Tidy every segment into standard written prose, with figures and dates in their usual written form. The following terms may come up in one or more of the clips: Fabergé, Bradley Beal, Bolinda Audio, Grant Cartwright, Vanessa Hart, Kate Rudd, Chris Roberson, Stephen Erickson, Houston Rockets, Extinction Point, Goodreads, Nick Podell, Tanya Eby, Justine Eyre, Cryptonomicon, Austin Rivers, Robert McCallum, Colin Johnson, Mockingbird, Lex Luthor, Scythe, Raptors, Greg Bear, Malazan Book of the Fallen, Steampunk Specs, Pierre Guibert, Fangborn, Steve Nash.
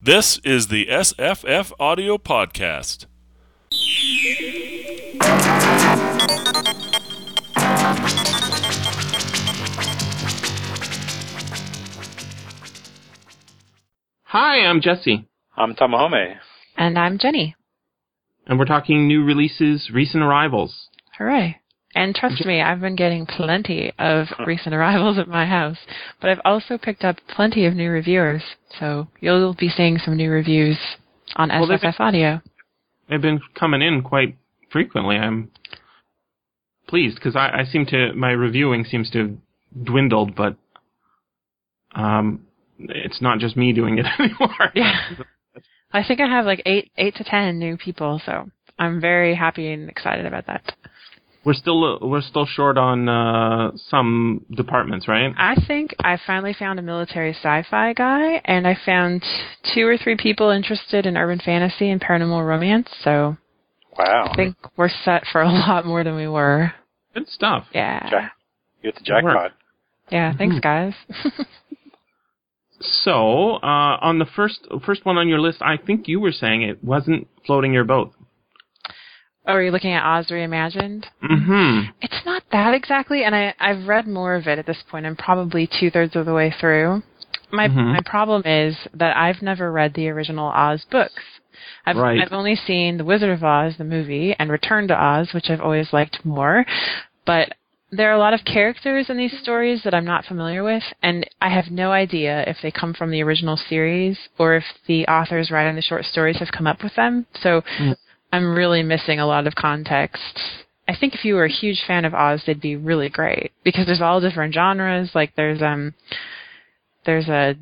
This is the SFF Audio Podcast. Hi, I'm Jesse. I'm Tamahome. And I'm Jenny. And we're talking new releases, recent arrivals. Hooray. And trust me, I've been getting plenty of recent arrivals at my house, but I've also picked up plenty of new reviewers, so you'll be seeing some new reviews on SFF Audio. They've been coming in quite frequently. I'm pleased, because I seem to, my reviewing seems to have dwindled, but it's not just me doing it anymore. Yeah. I think I have like eight to 10 new people, so I'm very happy and excited about that. We're still short on some departments, right? I think I finally found a military sci-fi guy, and I found 2 or 3 people interested in urban fantasy and paranormal romance, so wow. I think we're set for a lot more than we were. Good stuff. Yeah. You hit the jackpot. Yeah, thanks, guys. So, on the first one on your list, I think you were saying it wasn't floating your boat. Oh, are you looking at Oz Reimagined? Mm-hmm. It's not that exactly, and I've read more of it at this point. I'm probably 2/3 of the way through. My problem is that I've never read the original Oz books. I've only seen The Wizard of Oz, the movie, and Return to Oz, which I've always liked more. But there are a lot of characters in these stories that I'm not familiar with, and I have no idea if they come from the original series or if the authors writing the short stories have come up with them. So... Mm. I'm really missing a lot of context. I think if you were a huge fan of Oz, they'd be really great because there's all different genres. Like there's a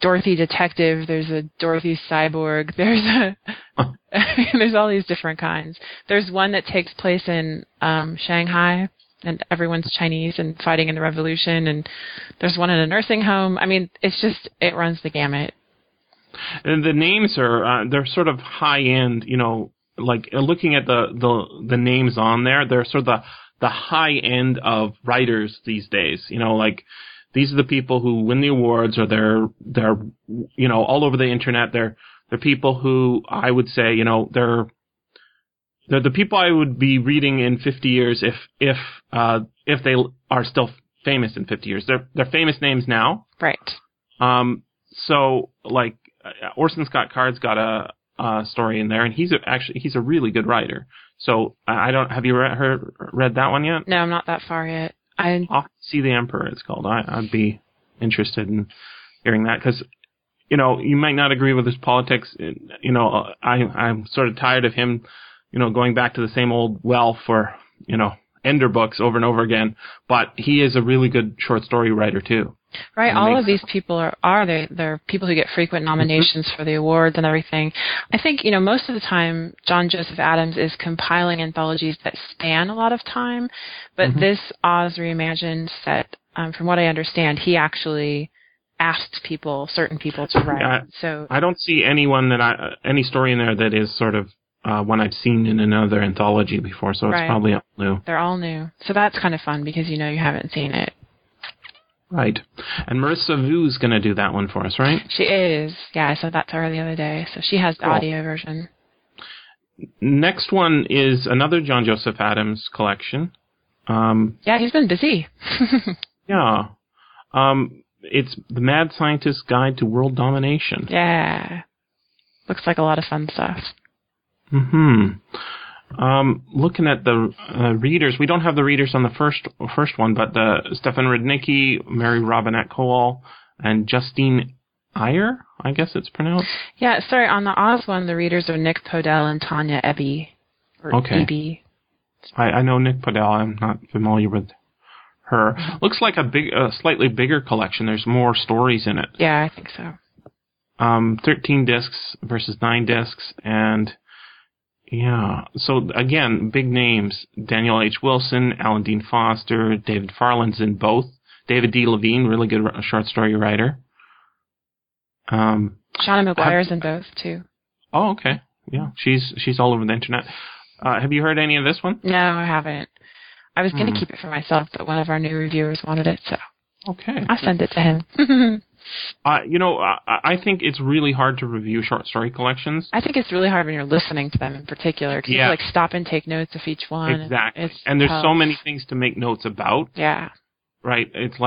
Dorothy detective, there's a Dorothy cyborg, there's all these different kinds. There's one that takes place in Shanghai and everyone's Chinese and fighting in the revolution, and there's one in a nursing home. I mean, it runs the gamut. And the names are they're sort of high end, you know. Like looking at the names on there, they're sort of the high end of writers these days. You know, like these are the people who win the awards, or they're you know all over the internet. They're people who I would say you know they're the people I would be reading in 50 years if they are still famous in 50 years. They're famous names now, right? So like Orson Scott Card's got a story in there, and he's a really good writer. So I don't have you read that one yet? No, I'm not that far yet. I'll see The Emperor. It's called. I'd be interested in hearing that because you know you might not agree with his politics. You know I'm sort of tired of him. You know going back to the same old well for you know Ender books over and over again. But he is a really good short story writer too. Right, all of these people they're people who get frequent nominations for the awards and everything. I think, you know, most of the time John Joseph Adams is compiling anthologies that span a lot of time, but this Oz Reimagined set, from what I understand, he actually asked certain people to write. So I don't see anyone any story in there that is sort of one I've seen in another anthology before, so it's probably all new. They're all new. So that's kind of fun because you know you haven't seen it. Right. And Marissa Vu is going to do that one for us, right? She is. Yeah, I said that to her the other day. So she has the audio version. Next one is another John Joseph Adams collection. Yeah, he's been busy. Yeah. It's The Mad Scientist's Guide to World Domination. Yeah. Looks like a lot of fun stuff. Looking at the readers, we don't have the readers on the first one, but Stefan Rudnicki, Mary Robinette Kowal, and Justine Eyre, I guess it's pronounced. Yeah, sorry, on the Oz one, the readers are Nick Podell and Tanya Eby. Okay. Eby. I know Nick Podell. I'm not familiar with her. Looks like a slightly bigger collection. There's more stories in it. Yeah, I think so. 13 discs versus 9 discs, and... Yeah. So, again, big names. Daniel H. Wilson, Alan Dean Foster, David Farland's in both. David D. Levine, really good short story writer. Sean McMullen's in both, too. Oh, okay. Yeah. She's all over the internet. Have you heard any of this one? No, I haven't. I was going to keep it for myself, but one of our new reviewers wanted it, so. Okay. I'll send it to him. I think it's really hard to review short story collections. I think it's really hard when you're listening to them in particular, because you have to stop and take notes of each one. Exactly. And there's so many things to make notes about. Yeah. Right? It's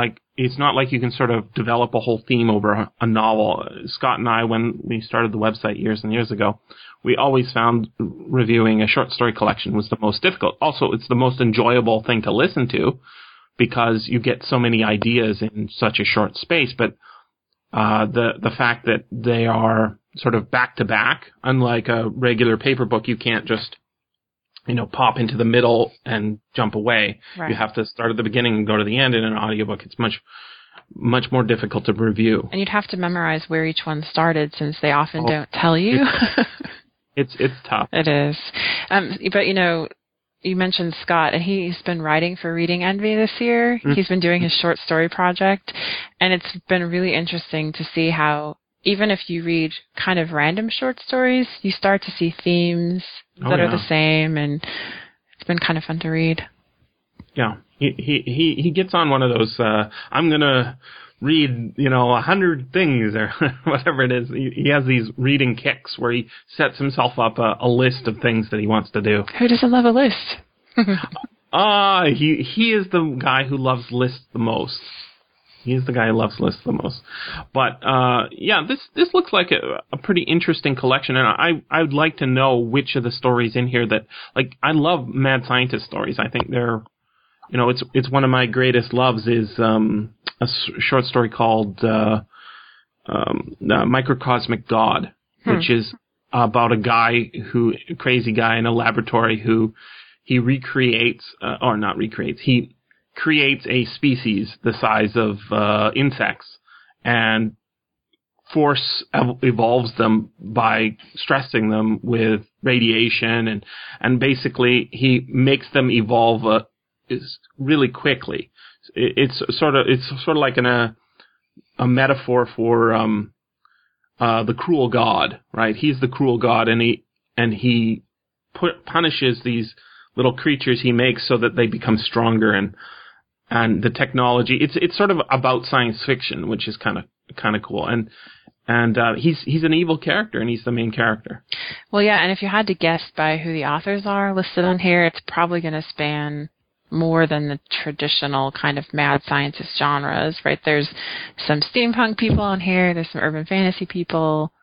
not like you can sort of develop a whole theme over a novel. Scott and I, when we started the website years and years ago, we always found reviewing a short story collection was the most difficult. Also, it's the most enjoyable thing to listen to, because you get so many ideas in such a short space. But the fact that they are sort of back-to-back, unlike a regular paper book, you can't just, pop into the middle and jump away. Right. You have to start at the beginning and go to the end. In an audiobook, it's much, much more difficult to review. And you'd have to memorize where each one started, since they often don't tell you. It's tough. It is. But, you mentioned Scott, and he's been writing for Reading Envy this year. Mm-hmm. He's been doing his short story project, and it's been really interesting to see how, even if you read kind of random short stories, you start to see themes that are the same, and it's been kind of fun to read. Yeah. He gets on one of those, I'm going to read, 100 things or whatever it is. He has these reading kicks where he sets himself up a list of things that he wants to do. Who doesn't love a list? He is the guy who loves lists the most. He's the guy who loves lists the most. But, this looks like a pretty interesting collection, and I would like to know which of the stories in here that, I love mad scientist stories. I think they're, it's one of my greatest loves is a short story called Microcosmic God, which is about a crazy guy in a laboratory who he creates a species the size of insects and force evolves them by stressing them with radiation, and basically he makes them evolve is really quickly. It's sort of like a metaphor for the cruel god, right? He's the cruel god, and he punishes these little creatures he makes so that they become stronger, and the technology. It's sort of about science fiction, which is kind of cool, and he's an evil character, and he's the main character. Well, yeah, and if you had to guess by who the authors are listed on here, it's probably going to span more than the traditional kind of mad scientist genres, right? There's some steampunk people on here. There's some urban fantasy people.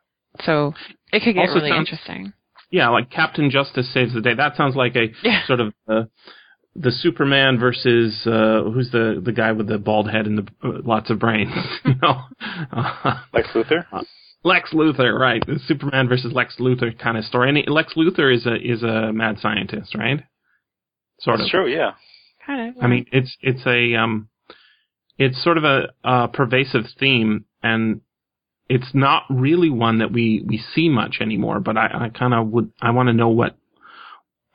So it could get really interesting. Yeah, like Captain Justice Saves the Day. That sounds like sort of the Superman versus who's the guy with the bald head and the lots of brains, Lex Luthor? Lex Luthor, right. The Superman versus Lex Luthor kind of story. And Lex Luthor is a mad scientist, right? That's true, yeah. Kind of. Yeah. I mean, it's sort of a pervasive theme, and it's not really one that we see much anymore. But I want to know what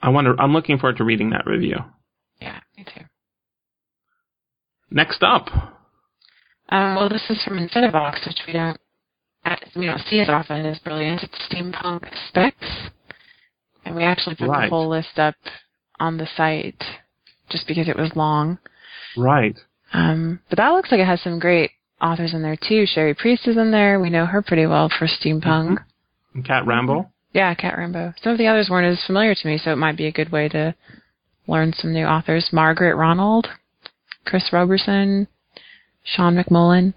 I'm looking forward to reading that review. Yeah, me too. Next up. This is from Infinivox, which we don't see as often. It's brilliant. It's Steampunk Specs, and we actually put the whole list up on the site, just because it was long. Right. But that looks like it has some great authors in there, too. Cherie Priest is in there. We know her pretty well for steampunk. Mm-hmm. And Cat Rambo? Yeah, Cat Rambo. Some of the others weren't as familiar to me, so it might be a good way to learn some new authors. Margaret Ronald, Chris Roberson, Sean McMullen.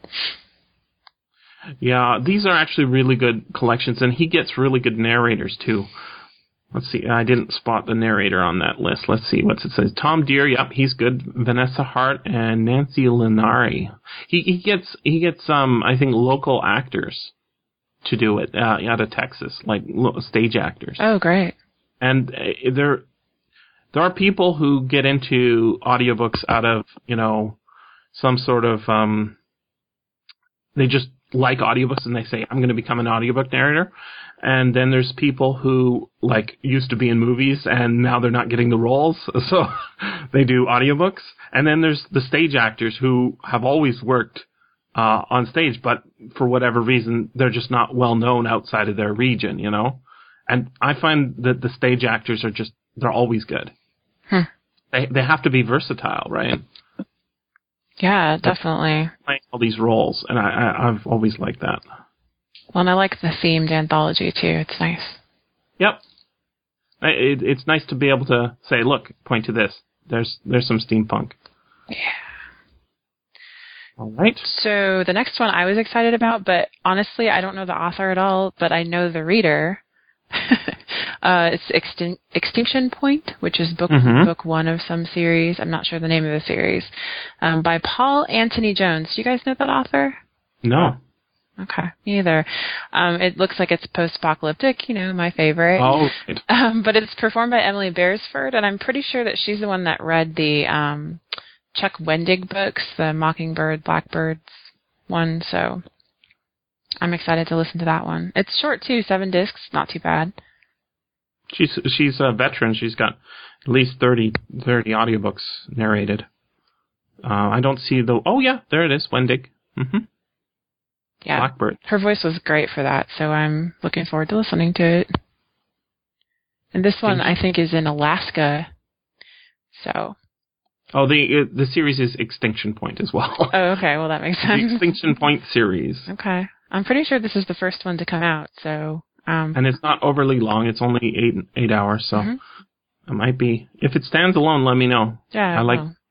Yeah, these are actually really good collections, and he gets really good narrators, too. Let's see. I didn't spot the narrator on that list. Let's see what it says. Tom Deere. Yep, he's good. Vanessa Hart and Nancy Linari. He gets I think local actors to do it out of Texas, like stage actors. Oh, great. And there are people who get into audiobooks out of, some sort of they just like audiobooks, and they say, I'm going to become an audiobook narrator. And then there's people who used to be in movies, and now they're not getting the roles, so they do audiobooks. And then there's the stage actors who have always worked on stage, but for whatever reason, they're just not well known outside of their region, And I find that the stage actors they're always good. They have to be versatile, right? Yeah, definitely. Playing all these roles, and I've always liked that. Well, and I like the themed anthology, too. It's nice. Yep. It's nice to be able to say, look, point to this. There's some steampunk. Yeah. All right. So the next one I was excited about, but honestly, I don't know the author at all, but I know the reader. It's Extinction Point, which is book one of some series. I'm not sure the name of the series. By Paul Anthony Jones. Do you guys know that author? No. Okay, me either. It looks like it's post-apocalyptic, my favorite. Oh, right. But it's performed by Emily Beresford, and I'm pretty sure that she's the one that read the Chuck Wendig books, the Mockingbird, Blackbirds one, so I'm excited to listen to that one. It's short, too, 7 discs, not too bad. She's a veteran. She's got at least 30 audiobooks narrated. I don't see oh, yeah, there it is, Wendig. Mm-hmm. Yeah, Blackbird. Her voice was great for that, so I'm looking forward to listening to it. And this one, I think, is in Alaska, so... Oh, the series is Extinction Point as well. Oh, okay, well, that makes sense. The Extinction Point series. Okay. I'm pretty sure this is the first one to come out, so... and it's not overly long, it's only eight hours, so... Mm-hmm. It might be... If it stands alone, let me know. Yeah,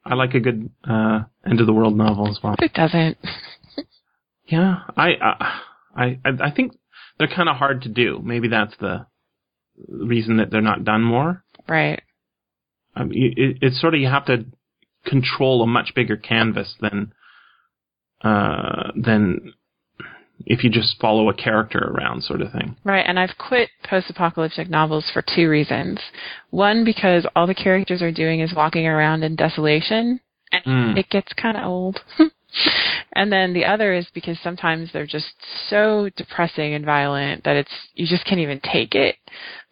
I like a good end-of-the-world novel as well. It doesn't... Yeah, I think they're kind of hard to do. Maybe that's the reason that they're not done more. Right. It's sort of you have to control a much bigger canvas than if you just follow a character around sort of thing. Right, and I've quit post-apocalyptic novels for 2 reasons. One, because all the characters are doing is walking around in desolation, and it gets kind of old. And then the other is because sometimes they're just so depressing and violent that you just can't even take it.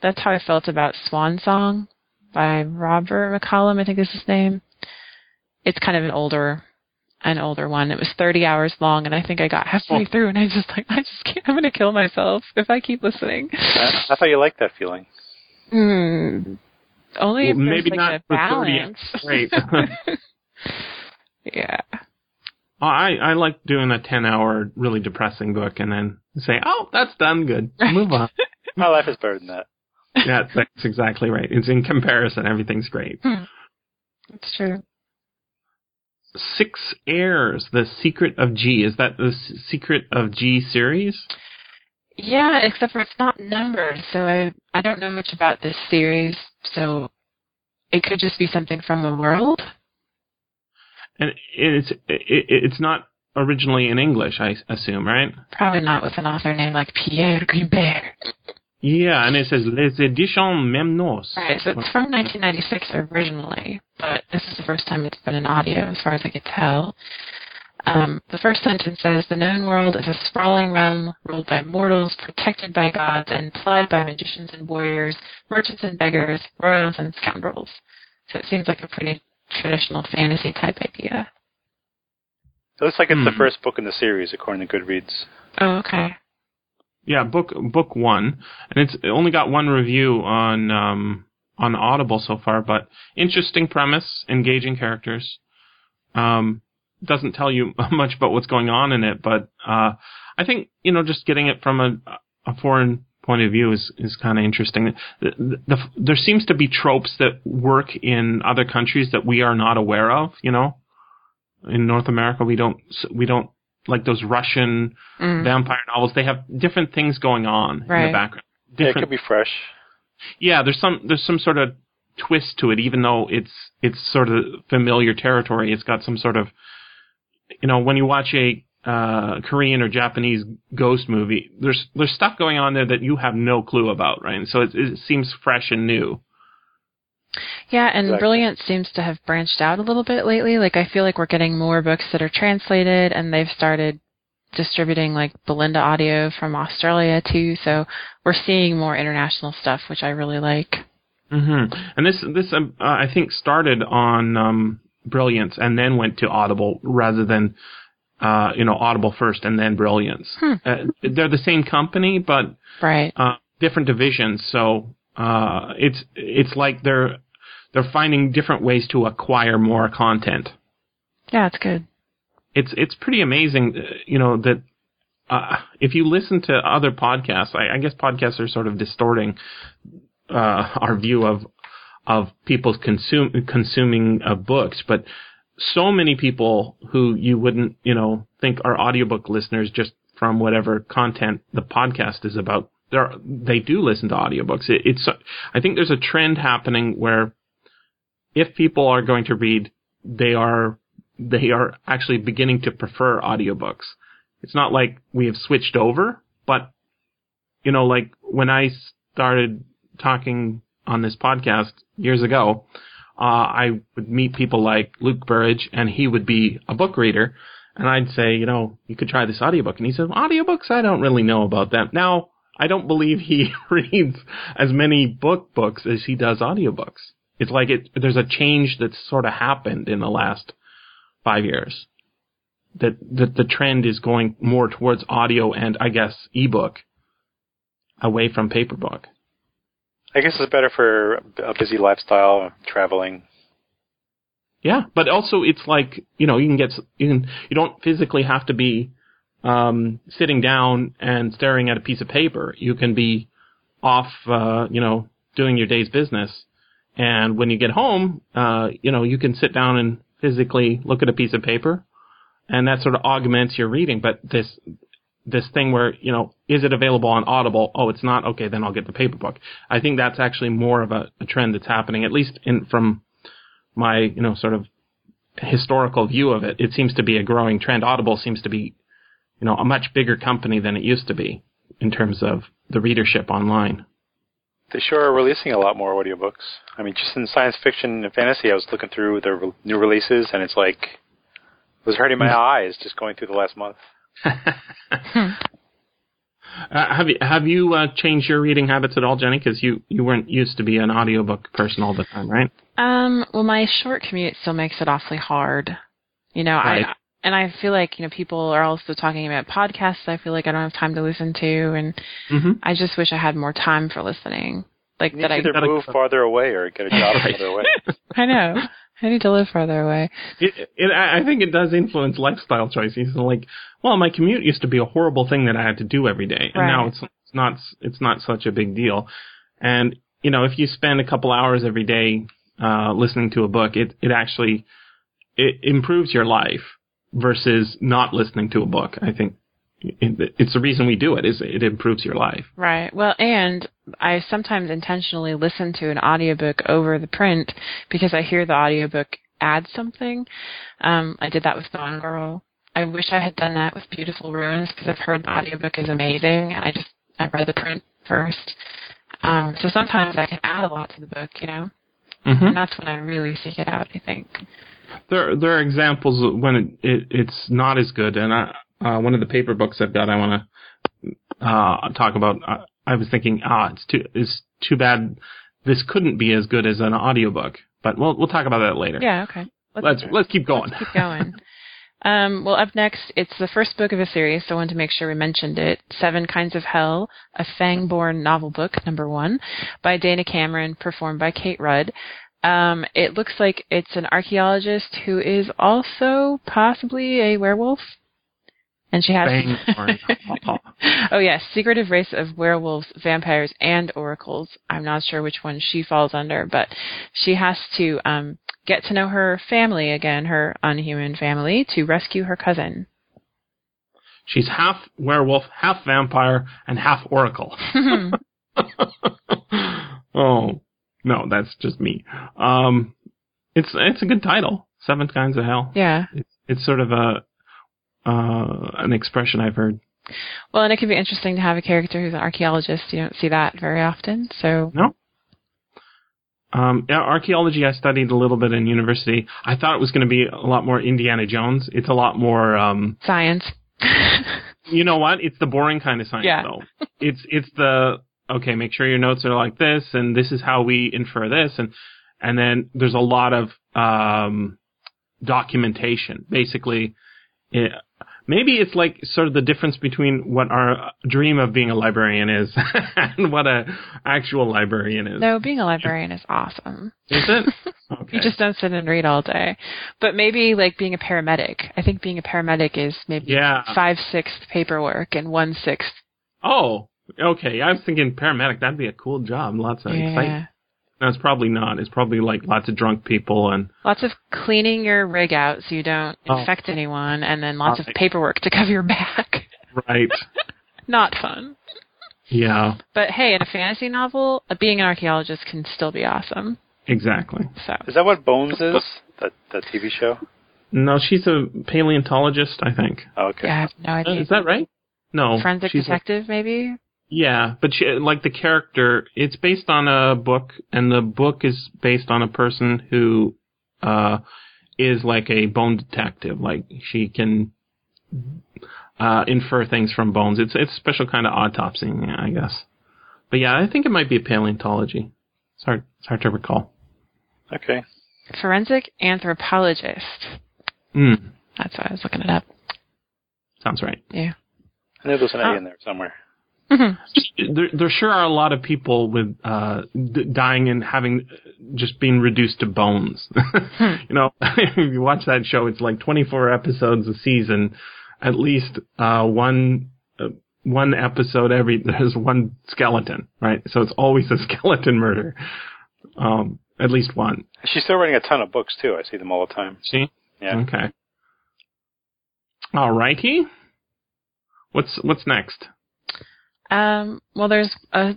That's how I felt about Swan Song by Robert McCallum, I think is his name. It's kind of an older one. It was 30 hours long, and I think I got halfway through, and I was just like, I'm going to kill myself if I keep listening. I thought you liked that feeling. Only if there's maybe not a balance. Right. Yeah. I like doing a 10-hour really depressing book and then say, oh, that's done good. Move on. My life is better than that. Yeah, that's exactly right. It's in comparison. Everything's great. That's true. 6 Heirs, The Secret of G. Is that the Secret of G series? Yeah, except for it's not numbered, so I don't know much about this series, so it could just be something from the world. And it's not originally in English, I assume, right? Probably not with an author named like Pierre Guibert. Yeah, and it says Les Éditions Memnos. Right, so it's from 1996 originally, but this is the first time it's been in audio, as far as I can tell. The first sentence says, the known world is a sprawling realm ruled by mortals, protected by gods, and plied by magicians and warriors, merchants and beggars, royals and scoundrels. So it seems like a pretty traditional fantasy type idea. It looks like it's the first book in the series, according to Goodreads. Oh, okay. Yeah, book one, and it's only got one review on Audible so far. But interesting premise, engaging characters. Doesn't tell you much about what's going on in it, but I think just getting it from a foreign point of view is kind of interesting. There seems to be tropes that work in other countries that we are not aware of. In North America, we don't like those Russian vampire novels. They have different things going on in the background. Yeah, it could be fresh. Yeah, there's some sort of twist to it, even though it's sort of familiar territory. It's got some sort of when you watch a Korean or Japanese ghost movie, there's stuff going on there that you have no clue about, right? And so it seems fresh and new. Yeah, and exactly. Brilliant seems to have branched out a little bit lately. Like, I feel like we're getting more books that are translated, and they've started distributing, like, Bolinda Audio from Australia, too. So we're seeing more international stuff, which I really like. Mm-hmm. And this I think, started on Brilliance and then went to Audible rather than Audible first and then Brilliance. They're the same company, but different divisions. So it's like they're finding different ways to acquire more content. Yeah, it's good. it's pretty amazing, you know, that if you listen to other podcasts, I guess podcasts are sort of distorting our view of people consuming books, but so many people who you wouldn't, you know, think are audiobook listeners just from whatever content the podcast is about, they do listen to audiobooks. I think there's a trend happening where if people are going to read, they are actually beginning to prefer audiobooks. It's not like we have switched over, but, you know, like when I started talking on this podcast years ago, I would meet people like Luke Burridge, and he would be a book reader, and I'd say, you know, you could try this audiobook. And he said, audiobooks? I don't really know about that. Now, I don't believe he reads as many books as he does audiobooks. It's like there's a change that's sort of happened in the last 5 years, that the trend is going more towards audio and, I guess, ebook, away from paper book. I guess it's better for a busy lifestyle, traveling. Yeah, but also it's like, you know, you don't physically have to be sitting down and staring at a piece of paper. You can be off, you know, doing your day's business, and when you get home, you know, you can sit down and physically look at a piece of paper, and that sort of augments your reading. But this thing where, you know, is it available on Audible? Oh, it's not? Okay, then I'll get the paper book. I think that's actually more of a trend that's happening, at least from my, you know, sort of historical view of it. It seems to be a growing trend. Audible seems to be, you know, a much bigger company than it used to be in terms of the readership online. They sure are releasing a lot more audiobooks. I mean, just in science fiction and fantasy, I was looking through their new releases, and it's like, it was hurting my eyes just going through the last month. Have you changed your reading habits at all, Jenny? Because you weren't used to be an audiobook person all the time, right? Well, my short commute still makes it awfully hard. You know, right. I feel like, you know, people are also talking about podcasts. I feel like I don't have time to listen to, and I just wish I had more time for listening. Like, you need that either move farther away or get a job farther away. I know. I need to live farther away. I think it does influence lifestyle choices. Like, well, my commute used to be a horrible thing that I had to do every day, and now it's not such a big deal. And, you know, if you spend a couple hours every day listening to a book, it actually improves your life versus not listening to a book. I think it's the reason we do it, is it improves your life. Right. Well, and I sometimes intentionally listen to an audiobook over the print because I hear the audiobook add something. I did that with Gone Girl. I wish I had done that with Beautiful Ruins because I've heard the audiobook is amazing, and I read the print first. So sometimes I can add a lot to the book, you know, and that's when I really seek it out, I think. There are examples when it's not as good, and one of the paper books I've got I want to talk about. I was thinking, it's too bad this couldn't be as good as an audiobook, but we'll talk about that later. Yeah, okay. Let's keep going. Let's keep going. Well, up next, it's the first book of a series, so I wanted to make sure we mentioned it. 7 Kinds of Hell, a Fangborn novel book, #1, by Dana Cameron, performed by Kate Rudd. It looks like it's an archaeologist who is also possibly a werewolf. And she has secretive race of werewolves, vampires, and oracles. I'm not sure which one she falls under, but she has to get to know her family again, her unhuman family, to rescue her cousin. She's half werewolf, half vampire, and half oracle. Oh no, that's just me. It's a good title, 7 Kinds of Hell. Yeah, it's sort of a. An expression I've heard. Well, and it could be interesting to have a character who's an archaeologist. You don't see that very often, so. No. Archaeology I studied a little bit in university. I thought it was going to be a lot more Indiana Jones. It's a lot more science. You know what? It's the boring kind of science, though. It's the, okay, make sure your notes are like this, and this is how we infer this, and then there's a lot of documentation. Basically, maybe it's like sort of the difference between what our dream of being a librarian is and what an actual librarian is. No, being a librarian is awesome. Is it? Okay. You just don't sit and read all day. But maybe like being a paramedic. I think being a paramedic is maybe 5/6 paperwork and 1/6. Oh, okay. I was thinking paramedic. That'd be a cool job. Lots of excitement. No, it's probably not. It's probably like lots of drunk people and lots of cleaning your rig out so you don't infect anyone, and then lots of paperwork to cover your back. Right. Not fun. Yeah. But hey, in a fantasy novel, being an archaeologist can still be awesome. Exactly. So. Is that what Bones is? That TV show? No, she's a paleontologist, I think. Oh, okay. Yeah, I have no idea. Is that right? No. Forensic detective, maybe? Yeah, but she, like the character, it's based on a book, and the book is based on a person who is like a bone detective. Like she can infer things from bones. It's a special kind of autopsying, I guess. But yeah, I think it might be a paleontology. It's hard to recall. Okay. Forensic anthropologist. Mm. That's why I was looking it up. Sounds right. Yeah. I know there's an A in there somewhere. Mm-hmm. There sure are a lot of people with dying and having just being reduced to bones. You know, if you watch that show, it's like 24 episodes a season, at least one episode there's one skeleton, right? So it's always a skeleton murder, at least one. She's still writing a ton of books too. I see them all the time. See? Yeah. Okay. All righty. What's next? Well, there's a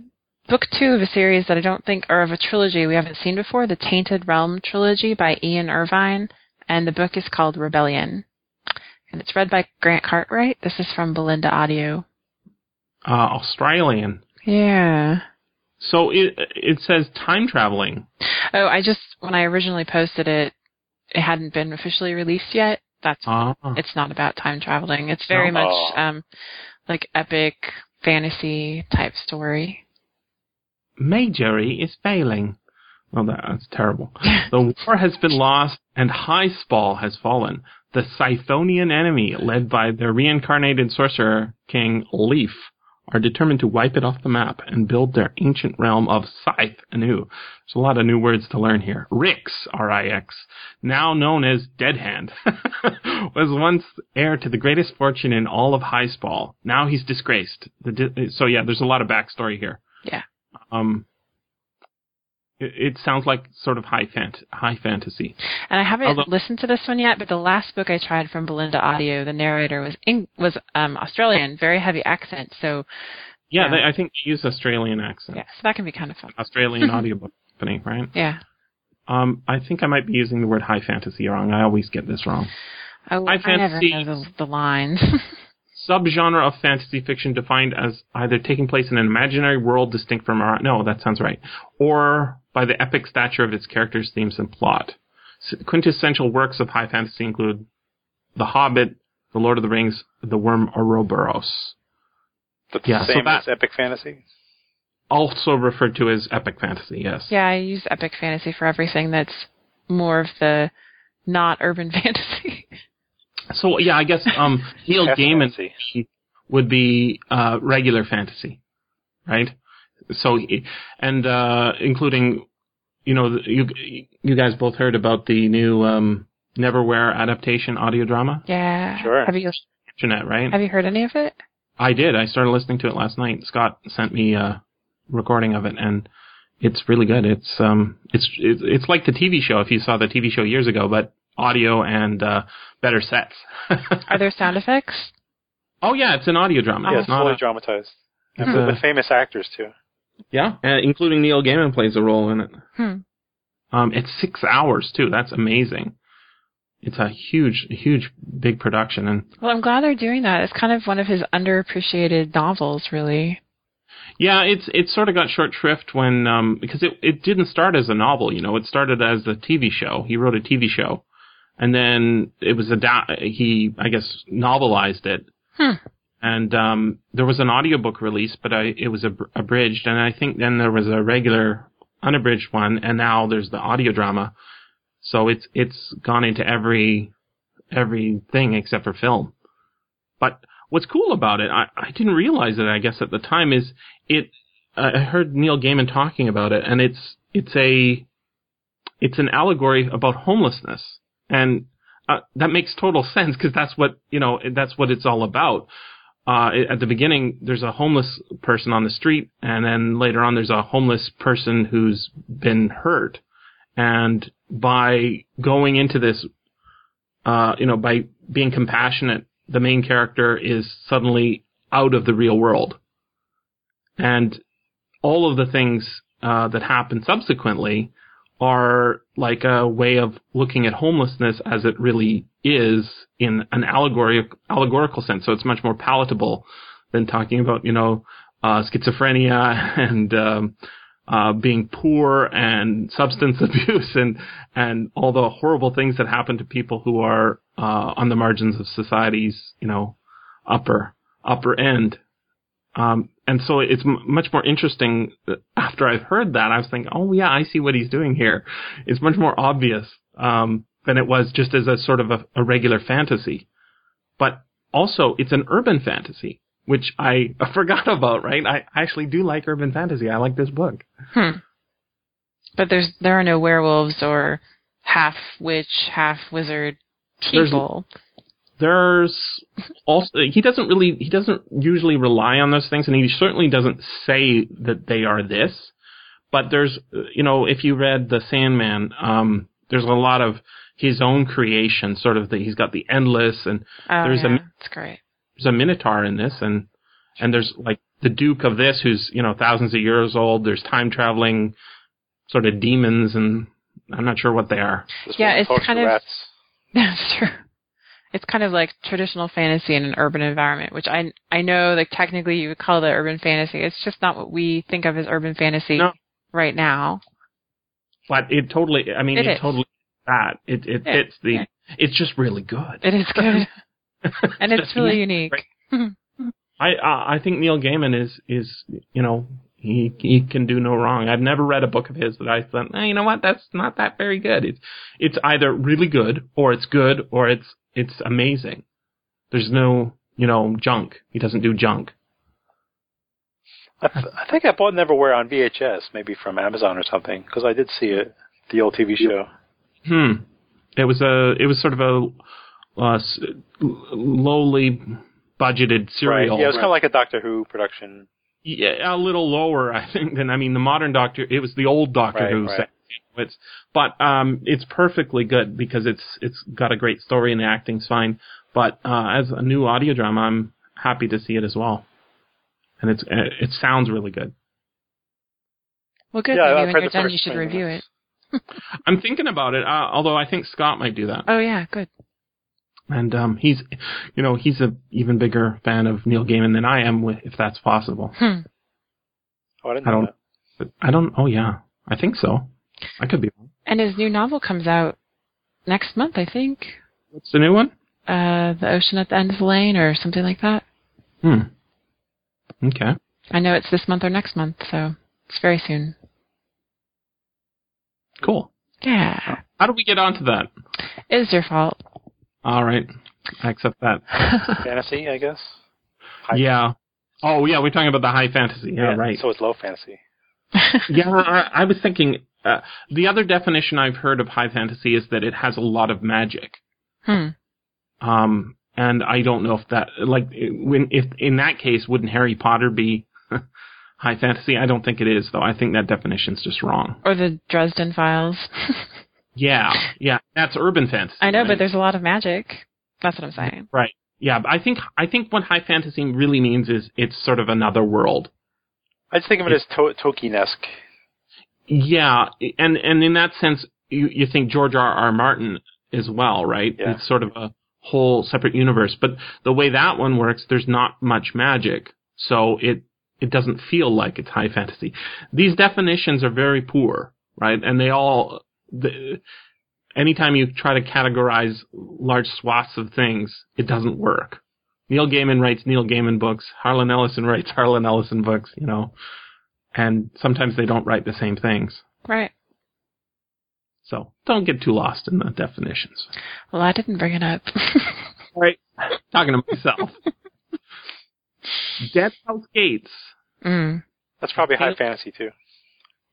book 2 of a series that I don't think, or of a trilogy we haven't seen before, the Tainted Realm trilogy by Ian Irvine, and the book is called Rebellion. And it's read by Grant Cartwright. This is from Bolinda Audio. Australian. Yeah. So it says time traveling. Oh, when I originally posted it, it hadn't been officially released yet. That's It's not about time traveling. It's very much like epic fantasy type story. Majory is failing. Well, that's terrible. The war has been lost and High Spall has fallen. The Scythonian enemy, led by their reincarnated sorcerer king Leif, are determined to wipe it off the map and build their ancient realm of Scythe anew. There's a lot of new words to learn here. Rix, R-I-X, now known as Deadhand, was once heir to the greatest fortune in all of High Spall. Now he's disgraced. So yeah, there's a lot of backstory here. Yeah. It sounds like sort of high fantasy. And I haven't listened to this one yet, but the last book I tried from Bolinda Audio, the narrator was Australian, very heavy accent. So yeah, I think she used Australian accent. Yeah, so that can be kind of fun. Australian audiobook company, right? Yeah. I think I might be using the word high fantasy wrong. I always get this wrong. Oh, high fantasy, I never know the lines. Subgenre of fantasy fiction defined as either taking place in an imaginary world distinct from our... No, that sounds right. Or by the epic stature of its characters, themes, and plot. Quintessential works of high fantasy include The Hobbit, The Lord of the Rings, The Worm, Ouroboros. That's the same as epic fantasy? Also referred to as epic fantasy, yes. Yeah, I use epic fantasy for everything that's more of the not urban fantasy. So, yeah, I guess Neil Gaiman would be regular fantasy, right? So, and including, you know, you guys both heard about the new Neverwhere adaptation audio drama? Yeah. Sure. Have you heard any of it? I did. I started listening to it last night. Scott sent me a recording of it, and it's really good. It's like the TV show, if you saw the TV show years ago, but audio and better sets. Are there sound effects? Oh, yeah, it's an audio drama. Yeah, it's fully dramatized. With famous actors, too. Yeah, including Neil Gaiman plays a role in it. It's 6 hours, too. That's amazing. It's a huge, big production. Well, I'm glad they're doing that. It's kind of one of his underappreciated novels, really. Yeah, it sort of got short shrift when because it didn't start as a novel, you know. It started as a TV show. He wrote a TV show. And then it was he novelized it. And there was an audiobook release, but it was abridged. And I think then there was a regular unabridged one, and now there's the audio drama. So it's gone into everything except for film. But what's cool about it, I didn't realize it, I guess, at the time, is I heard Neil Gaiman talking about it, and it's It's an allegory about homelessness, and that makes total sense because that's what it's all about. At the beginning, there's a homeless person on the street, and then later on, there's a homeless person who's been hurt. And by going into this, by being compassionate, the main character is suddenly out of the real world. And all of the things that happen subsequently are like a way of looking at homelessness as it really is in an allegorical sense. So it's much more palatable than talking about, schizophrenia and being poor and substance abuse and all the horrible things that happen to people who are on the margins of society's, upper end. And so it's much more interesting. After I've heard that, I was thinking, oh, yeah, I see what he's doing here. It's much more obvious than it was just as a sort of a regular fantasy. But also, it's an urban fantasy, which I forgot about, right? I actually do like urban fantasy. I like this book. But there are no werewolves or half witch, half wizard people. There's also, he doesn't usually rely on those things, and he certainly doesn't say that they are this, but there's, if you read The Sandman, there's a lot of his own creation, sort of, that he's got the endless, and there's a Minotaur in this, and there's like the Duke of this, who's, thousands of years old. There's time traveling sort of demons, and I'm not sure what they are. That's true. It's kind of like traditional fantasy in an urban environment, which I know, like, technically you would call that urban fantasy. It's just not what we think of as urban fantasy right now. But it totally is that. It fits the. Yeah. It's just really good. It is good, and it's really unique. I think Neil Gaiman is he can do no wrong. I've never read a book of his that I thought, you know what, that's not that very good. It's either really good or it's good or it's amazing. There's no, junk. He doesn't do junk. I think I bought Neverwhere on VHS, maybe from Amazon or something, because I did see it, the old TV show. It was sort of a lowly budgeted serial. Right. Yeah, it was kind of like a Doctor Who production. Yeah, a little lower, I think, than the modern Doctor. It was the old Doctor Who. Right. But it's perfectly good because it's got a great story and the acting's fine. But as a new audio drama, I'm happy to see it as well, and it sounds really good. Well, good. Yeah, when you're done, you should review it. I'm thinking about it, although I think Scott might do that. Oh yeah, good. And he's an even bigger fan of Neil Gaiman than I am, if that's possible. Oh, I didn't know that. Oh yeah, I think so. I could be wrong. And his new novel comes out next month, I think. What's the new one? The Ocean at the End of the Lane or something like that. Okay. I know it's this month or next month, so it's very soon. Cool. Yeah. How do we get onto that? It was your fault. All right. I accept that. Fantasy, I guess? High fantasy. Oh, yeah, we're talking about the high fantasy. Yeah, right. So it's low fantasy. Yeah, I was thinking... the other definition I've heard of high fantasy is that it has a lot of magic. And I don't know if that, if in that case, wouldn't Harry Potter be high fantasy? I don't think it is, though. I think that definition's just wrong. Or the Dresden Files. Yeah. That's urban fantasy. I know, right? But there's a lot of magic. That's what I'm saying. Right. Yeah. But I think what high fantasy really means is it's sort of another world. I just think of it as Tolkien-esque. Yeah, and in that sense, you think George R.R. Martin as well, right? Yeah. It's sort of a whole separate universe. But the way that one works, there's not much magic, so it doesn't feel like it's high fantasy. These definitions are very poor, right? And they all... anytime you try to categorize large swaths of things, it doesn't work. Neil Gaiman writes Neil Gaiman books. Harlan Ellison writes Harlan Ellison books, And sometimes they don't write the same things. Right. So don't get too lost in the definitions. Well, I didn't bring it up. Right. Talking to myself. Dead House Gates. That's probably high fantasy, too.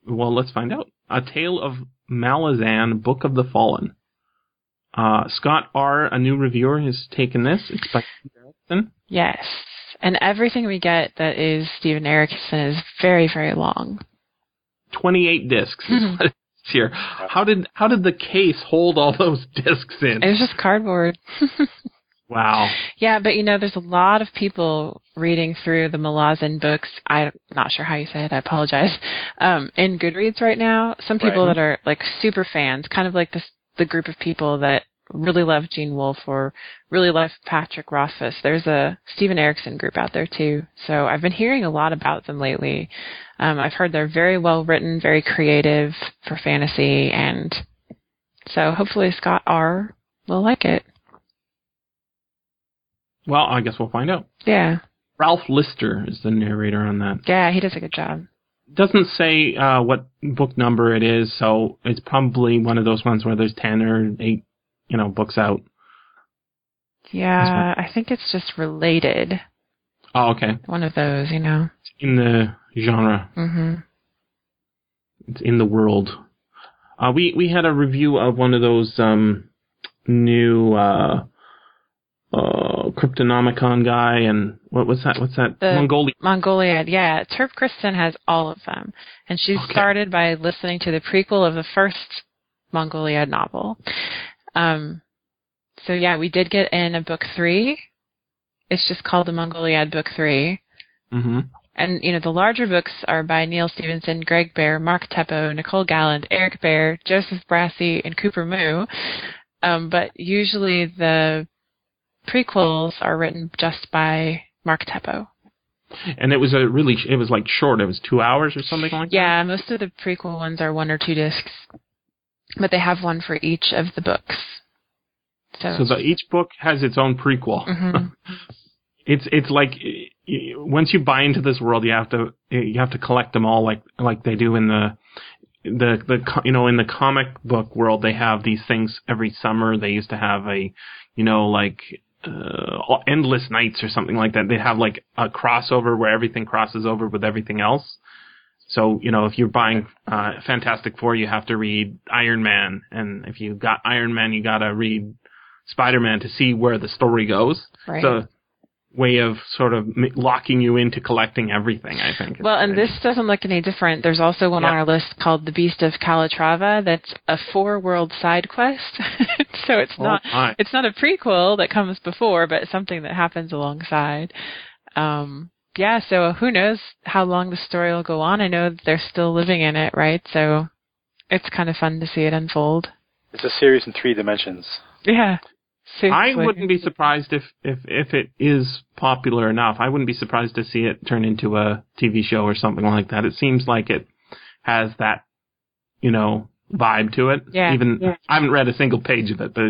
Well, let's find out. A tale of Malazan, Book of the Fallen. Scott R., a new reviewer, has taken this. It's by Stephen Erickson. Yes. And everything we get that is Stephen Erickson is very, very long. 28 discs is what it is here. How did the case hold all those discs in? It was just cardboard. Wow. Yeah, but you know, there's a lot of people reading through the Malazan books. I'm not sure how you say it. I apologize. In Goodreads right now, some people that are like super fans, kind of like the group of people that really love Gene Wolfe or really love Patrick Rothfuss. There's a Stephen Erickson group out there too. So I've been hearing a lot about them lately. I've heard they're very well written, very creative for fantasy. And so hopefully Scott R. will like it. Well, I guess we'll find out. Yeah. Ralph Lister is the narrator on that. Yeah, he does a good job. Doesn't say what book number it is, so it's probably one of those ones where there's 10 or 8, you know, books out. Yeah, I think it's just related. Oh, okay. One of those, you know. It's in the genre. Mm-hmm. It's in the world. We had a review of one of those new... Cryptonomicon guy, and what's that? The Mongoliad, yeah. Terp Kristen has all of them, and she started by listening to the prequel of the first Mongoliad novel. So yeah, we did get in a book 3. It's just called the Mongoliad Book 3. Mm-hmm. And you know, the larger books are by Neil Stevenson, Greg Bear, Mark Teppo, Nicole Galland, Eric Bear, Joseph Brassi, and Cooper Moo. But usually the prequels are written just by Mark Teppo. And it was like short. It was 2 hours or something like that? Yeah, most of the prequel ones are 1 or 2 discs. But they have one for each of the books. So each book has its own prequel. Mm-hmm. It's like, once you buy into this world, you have to collect them all like they do in the you know, in the comic book world. They have these things every summer. They used to have a, you know, like, Endless Nights or something like that. They have like a crossover where everything crosses over with everything else. So, you know, if you're buying Fantastic Four, you have to read Iron Man. And if you got Iron Man, you got to read Spider-Man to see where the story goes. Right. So, way of sort of locking you into collecting everything, I think. Well, and this doesn't look any different. There's also one on our list called The Beast of Calatrava that's a 4-world side quest. So it's it's not a prequel that comes before, but something that happens alongside. Yeah, so who knows how long the story will go on. I know they're still living in it, right? So it's kind of fun to see it unfold. It's a series in 3 dimensions. Yeah. Seriously. I wouldn't be surprised if it is popular enough. I wouldn't be surprised to see it turn into a TV show or something like that. It seems like it has that, you know, vibe to it. Yeah. I haven't read a single page of it, but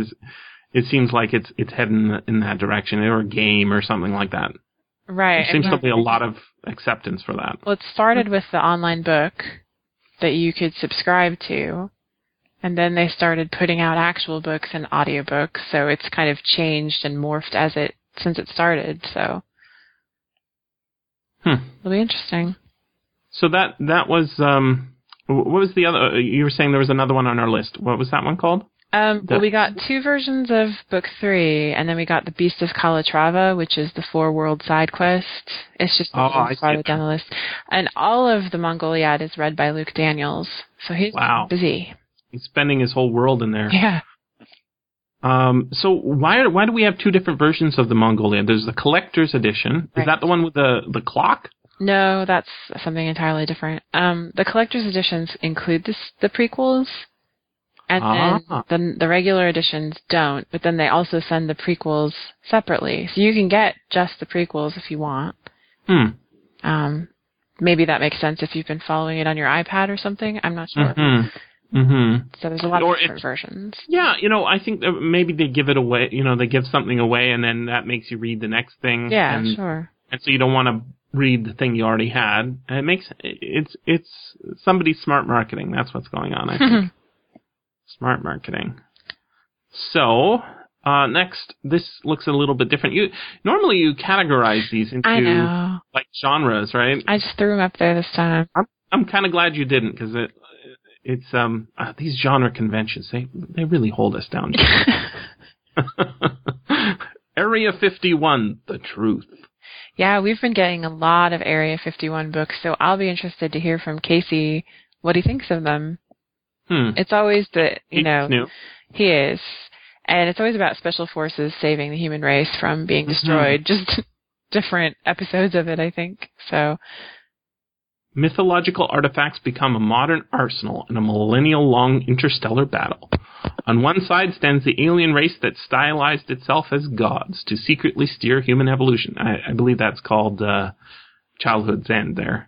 it seems like it's heading in that direction, or a game or something like that. Right. There seems to be a lot of acceptance for that. Well, it started with the online book that you could subscribe to. And then they started putting out actual books and audiobooks, so it's kind of changed and morphed since it started. So it'll be interesting. So that was what was the other? You were saying there was another one on our list. What was that one called? Well, we got 2 versions of Book 3, and then we got The Beast of Calatrava, which is the 4-world side quest. It's just farther down the list, and all of the Mongoliad is read by Luke Daniels, so he's busy. He's spending his whole world in there. Yeah. So why do we have 2 different versions of the Mongoliad? There's the collector's edition. Right. Is that the one with the clock? No, that's something entirely different. The collector's editions include the prequels, and then the regular editions don't. But then they also send the prequels separately, so you can get just the prequels if you want. Maybe that makes sense if you've been following it on your iPad or something. I'm not sure. Mm-hmm. Mm-hmm. So there's a lot of different versions. Yeah, you know, I think that maybe they give it away. You know, they give something away, and then that makes you read the next thing. Yeah, sure. And so you don't want to read the thing you already had. And it's somebody's smart marketing. That's what's going on, I think. Smart marketing. So next, this looks a little bit different. Normally you categorize these into like genres, right? I just threw them up there this time. I'm kind of glad you didn't, because It's these genre conventions, they really hold us down. Area 51, the truth. Yeah, we've been getting a lot of Area 51 books, so I'll be interested to hear from Casey what he thinks of them. It's always he is. And it's always about special forces saving the human race from being destroyed. Just different episodes of it, I think. So, mythological artifacts become a modern arsenal in a millennial-long interstellar battle. On one side stands the alien race that stylized itself as gods to secretly steer human evolution. I believe that's called Childhood's End there.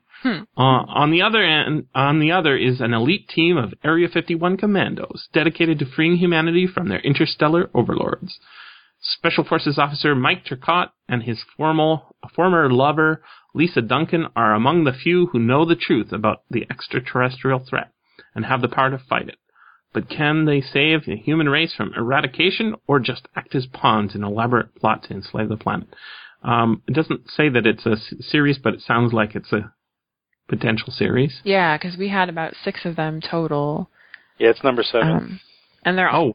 On the other is an elite team of Area 51 commandos dedicated to freeing humanity from their interstellar overlords. Special Forces Officer Mike Turcotte and his former lover, Lisa Duncan, are among the few who know the truth about the extraterrestrial threat and have the power to fight it. But can they save the human race from eradication or just act as pawns in an elaborate plot to enslave the planet? It doesn't say that it's a series, but it sounds like it's a potential series. Yeah, because we had about 6 of them total. Yeah, it's number 7. And they're all...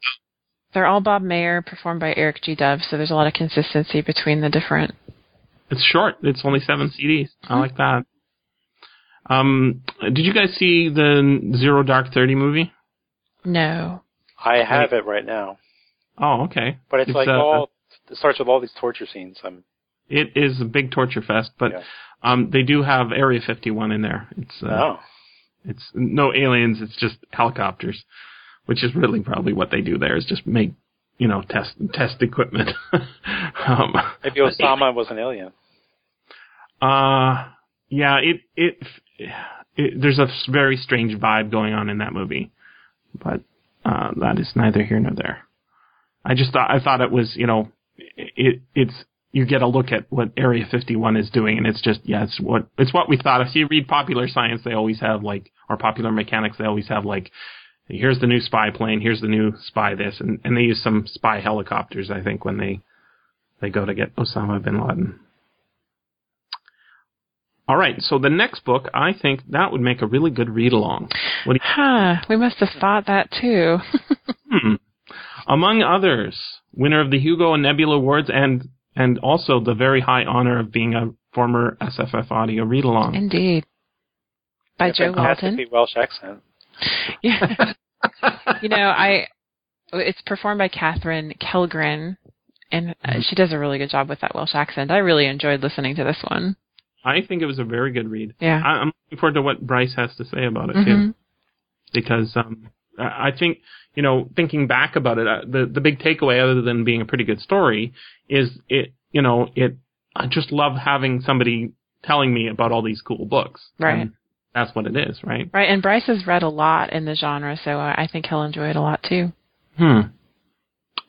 They're all Bob Mayer, performed by Eric G. Dove, so there's a lot of consistency between the different... It's short. It's only 7 CDs. Mm-hmm. I like that. Did you guys see the Zero Dark 30 movie? No. I have it right now. Oh, okay. But it's like all... It starts with all these torture scenes. It is a big torture fest, but they do have Area 51 in there. It's no aliens, it's just helicopters. Which is really probably what they do there, is just make, test equipment. Maybe Osama was an alien. Yeah, it there's a very strange vibe going on in that movie. But that is neither here nor there. I thought it was, it's you get a look at what Area 51 is doing, and it's just, it's what we thought. If you read popular science, they always have or popular mechanics, they always have here's the new spy plane, here's the new spy this, and they use some spy helicopters, I think, when they go to get Osama bin Laden. All right, so the next book, I think that would make a really good read-along. We must have thought that, too. Among others, winner of the Hugo and Nebula Awards and also the very high honor of being a former SFF Audio read-along. Indeed. By Joe Walton. It has to be Welsh accent. Yeah. It's performed by Catherine Kelgren, and she does a really good job with that Welsh accent. I really enjoyed listening to this one. I think it was a very good read. Yeah. I'm looking forward to what Bryce has to say about it, too. Because I think, thinking back about it, the big takeaway, other than being a pretty good story, is I just love having somebody telling me about all these cool books. Right. That's what it is, right? Right, and Bryce has read a lot in the genre, so I think he'll enjoy it a lot, too.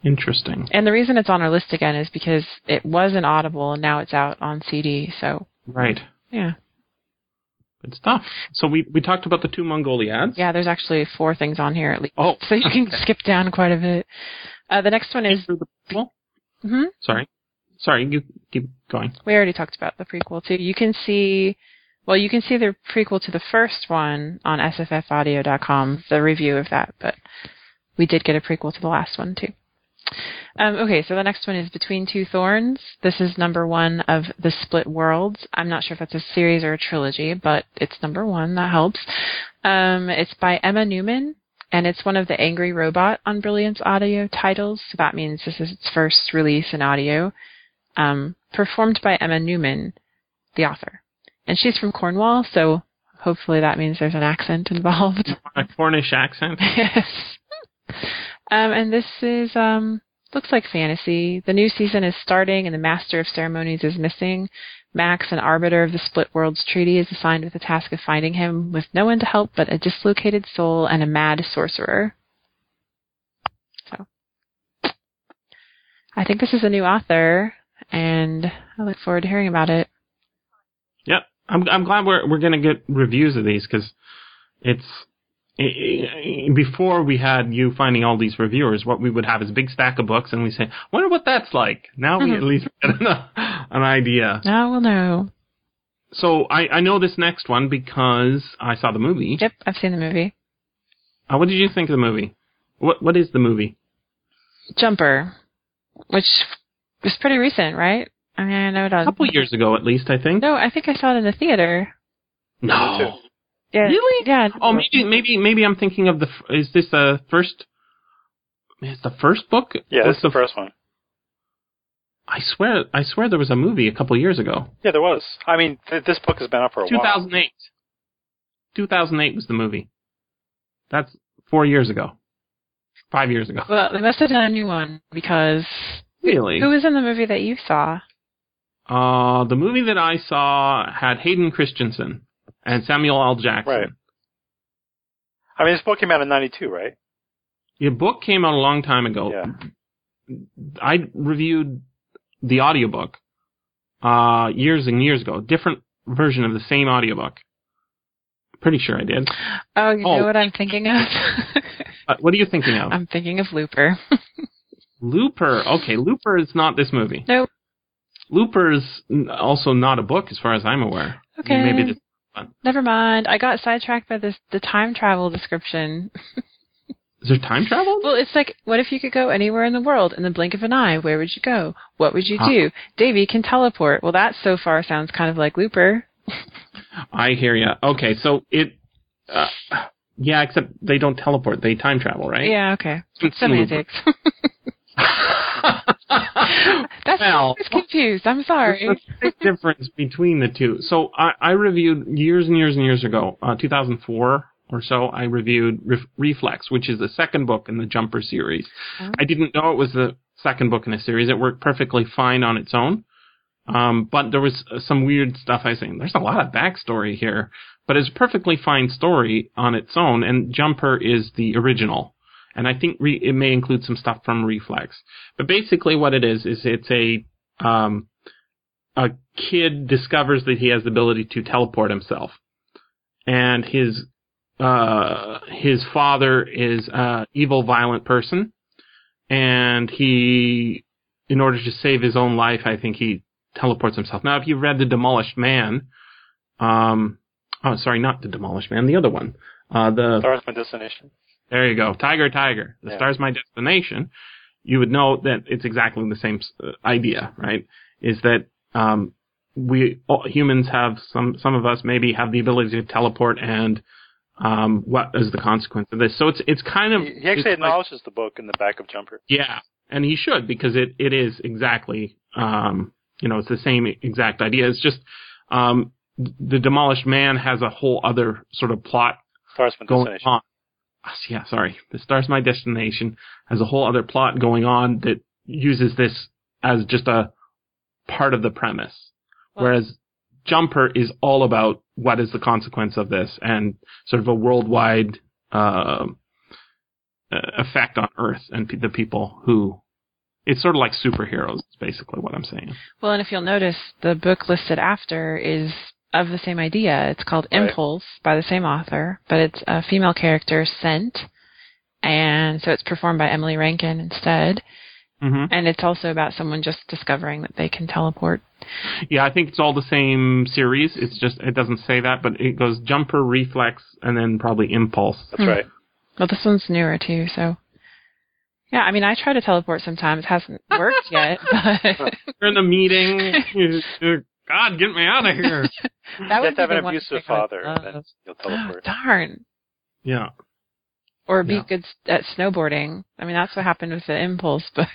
Interesting. And the reason it's on our list again is because it was an Audible, and now it's out on CD, so... Right. Yeah. Good stuff. So we talked about the 2 Mongoliads. Yeah, there's actually 4 things on here, at least. Oh. So you can skip down quite a bit. The next one is... The prequel? Mm-hmm. Sorry, you keep going. We already talked about the prequel, too. You can see the prequel to the first one on sffaudio.com, the review of that, but we did get a prequel to the last one, too. Okay, so the next one is Between Two Thorns. This is number 1 of The Split Worlds. I'm not sure if that's a series or a trilogy, but it's number 1. That helps. It's by Emma Newman, and it's one of the Angry Robot on Brilliance Audio titles, so that means this is its first release in audio, performed by Emma Newman, the author. And she's from Cornwall, so hopefully that means there's an accent involved. A Cornish accent? Yes. And this is, looks like fantasy. The new season is starting, and the Master of Ceremonies is missing. Max, an arbiter of the Split Worlds Treaty, is assigned with the task of finding him, with no one to help but a dislocated soul and a mad sorcerer. So, I think this is a new author, and I look forward to hearing about it. Yep. I'm glad we're going to get reviews of these, because before we had you finding all these reviewers, what we would have is a big stack of books, and we say, wonder what that's like. Now we at least get an idea. Now we'll know. So I know this next one because I saw the movie. Yep, I've seen the movie. What did you think of the movie? What is the movie? Jumper, which was pretty recent, right? I mean, I know it was a couple years ago, at least, I think. No, I think I saw it in the theater. No. Yeah. Really? Yeah. Oh, maybe I'm thinking of the. Is this the first? It's the first book. Yeah, that's the first one. I swear, there was a movie a couple years ago. Yeah, there was. I mean, this book has been out for a while. 2008. 2008 was the movie. That's 4 years ago. 5 years ago. Well, they must have done a new one because. Really? Who was in the movie that you saw? The movie that I saw had Hayden Christensen and Samuel L. Jackson. Right. I mean, this book came out in 92, right? Your book came out a long time ago. Yeah. I reviewed the audiobook years and years ago. Different version of the same audiobook. Pretty sure I did. Oh, you know what I'm thinking of? What are you thinking of? I'm thinking of Looper. Looper. Okay, Looper is not this movie. Nope. Looper is also not a book, as far as I'm aware. Okay. I mean, maybe this one. Never mind. I got sidetracked by the time travel description. Is there time travel? Well, it's like, what if you could go anywhere in the world in the blink of an eye? Where would you go? What would you do? Davy can teleport. Well, that so far sounds kind of like Looper. I hear you. Okay, so it... yeah, except they don't teleport. They time travel, right? Yeah, okay. Semantics. That's well, I was confused. I'm sorry. There's a big difference between the two. So I reviewed years and years and years ago, 2004 or so, I reviewed Reflex, which is the second book in the Jumper series. Oh. I didn't know it was the second book in the series. It worked perfectly fine on its own. But there was some weird stuff I was saying. There's a lot of backstory here, but it's a perfectly fine story on its own, and Jumper is the original. And I think it may include some stuff from Reflex. But basically what it is it's a kid discovers that he has the ability to teleport himself. And his father is an evil, violent person. And he, in order to save his own life, I think he teleports himself. Now, if you read The Demolished Man, not The Demolished Man, the other one. The Star is My Destination. There you go. Tiger, Tiger. The Star's My Destination. You would know that it's exactly the same idea, right? Is that humans have, some of us maybe have the ability to teleport, and what is the consequence of this? So it's kind of... He actually acknowledges the book in the back of Jumper. Yeah, and he should, because it is exactly, it's the same exact idea. It's just The Demolished Man has a whole other sort of plot Star's My Destination. Going on. Yeah, sorry. The Star's My Destination has a whole other plot going on that uses this as just a part of the premise. Well, whereas Jumper is all about what is the consequence of this and sort of a worldwide effect on Earth and the people who... It's sort of like superheroes, is basically what I'm saying. Well, and if you'll notice, the book listed after is... of the same idea. It's called Impulse by the same author, but it's a female character, Scent, and so it's performed by Emily Rankin instead. Mm-hmm. And it's also about someone just discovering that they can teleport. Yeah, I think it's all the same series. It's just, it doesn't say that, but it goes Jumper, Reflex, and then probably Impulse. That's right. Well, this one's newer too, so. Yeah, I mean, I try to teleport sometimes. It hasn't worked yet, but. You're in a meeting. God, get me out of here. That would have an abusive father, then you'll teleport. Oh, darn. Yeah. Or be good at snowboarding. I mean, that's what happened with the Impulse book.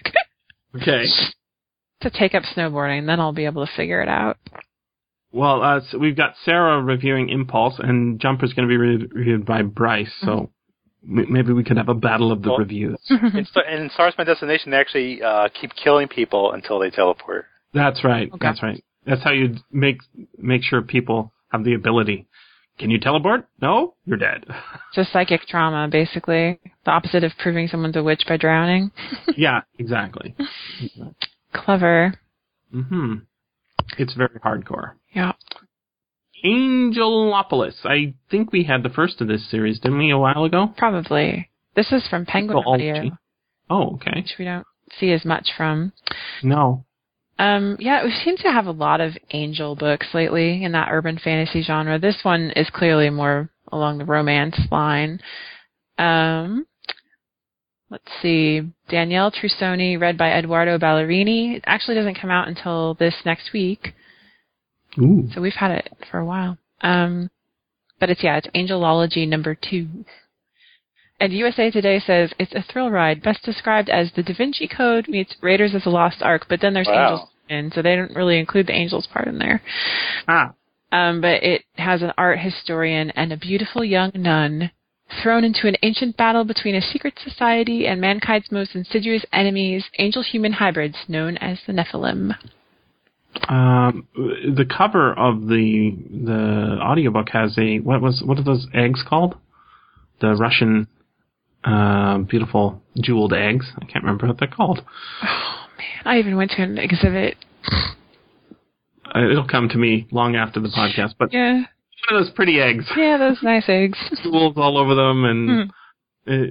Okay. To take up snowboarding, then I'll be able to figure it out. Well, so we've got Sarah reviewing Impulse, and Jumper's going to be reviewed by Bryce, so maybe we could have a battle of the reviews. In Stars My Destination, they actually keep killing people until they teleport. That's right. Okay. That's right. That's how you make sure people have the ability. Can you teleport? No? You're dead. So psychic trauma, basically. The opposite of proving someone's a witch by drowning. Yeah, exactly. Clever. Mm-hmm. It's very hardcore. Yeah. Angelopolis. I think we had the first of this series, didn't we, a while ago? Probably. This is from Penguin Audio. Oh, okay. Which we don't see as much from. No. Yeah, we seem to have a lot of angel books lately in that urban fantasy genre. This one is clearly more along the romance line. Let's see. Danielle Trussoni, read by Eduardo Ballerini. It actually doesn't come out until this next week. Ooh. So we've had it for a while. But it's Angelology #2. And USA Today says, it's a thrill ride, best described as The Da Vinci Code meets Raiders of the Lost Ark, but then there's angels in, so they don't really include the angels part in there. But it has an art historian and a beautiful young nun thrown into an ancient battle between a secret society and mankind's most insidious enemies, angel-human hybrids known as the Nephilim. The cover of the audiobook has what are those eggs called? The Russian... beautiful jeweled eggs. I can't remember what they're called. Oh, man. I even went to an exhibit. It'll come to me long after the podcast, but one of those pretty eggs. Yeah, those nice eggs. Jewels all over them, and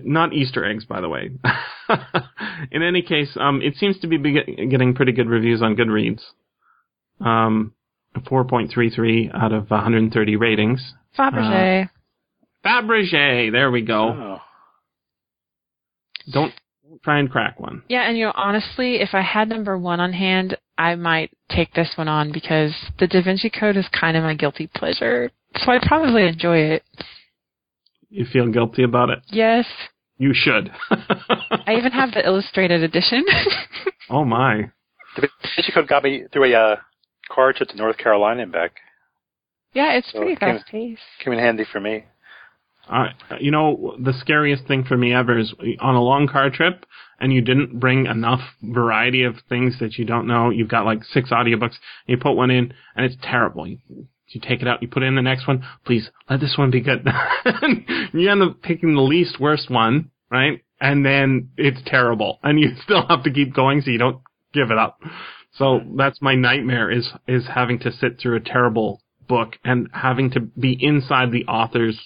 not Easter eggs, by the way. In any case, it seems to be getting pretty good reviews on Goodreads. 4.33 out of 130 ratings. Fabergé. There we go. Oh. Don't try and crack one. Yeah, and honestly, if I had #1 on hand, I might take this one on because the Da Vinci Code is kind of my guilty pleasure. So I'd probably enjoy it. You feel guilty about it? Yes. You should. I even have the illustrated edition. Oh, my. The Da Vinci Code got me through a car trip to North Carolina and back. Yeah, it's pretty fast-paced. Came in handy for me. The scariest thing for me ever is on a long car trip and you didn't bring enough variety of things that you don't know. You've got like 6 audiobooks and you put one in and it's terrible. You take it out, you put in the next one. Please let this one be good. You end up picking the least worst one, right? And then it's terrible and you still have to keep going so you don't give it up. So that's my nightmare is having to sit through a terrible book and having to be inside the author's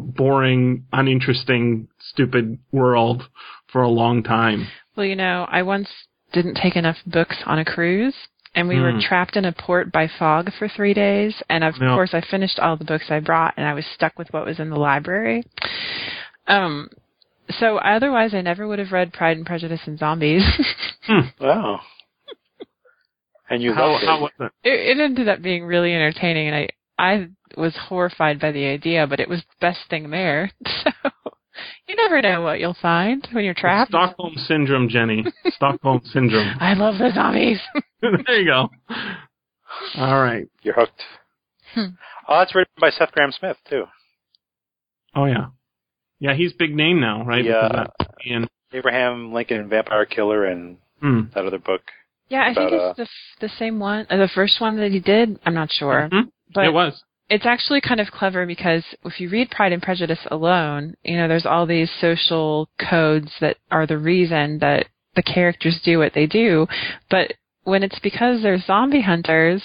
boring, uninteresting, stupid world for a long time. Well, I once didn't take enough books on a cruise, and we were trapped in a port by fog for 3 days. And, of course, I finished all the books I brought, and I was stuck with what was in the library. So otherwise, I never would have read Pride and Prejudice and Zombies. Wow. And you loved it. How was it? It ended up being really entertaining, and I was horrified by the idea, but it was the best thing there. So you never know what you'll find when you're trapped. Stockholm Syndrome, Jenny. Stockholm Syndrome. I love the zombies. There you go. All right. You're hooked. It's written by Seth Graham Smith, too. Oh, yeah. Yeah, he's big name now, right? Yeah. Abraham Lincoln Vampire Killer and that other book. Yeah, I think it's the same one, the first one that he did. I'm not sure. Mm-hmm. But it was. It's actually kind of clever because if you read Pride and Prejudice alone, there's all these social codes that are the reason that the characters do what they do. But when it's because they're zombie hunters,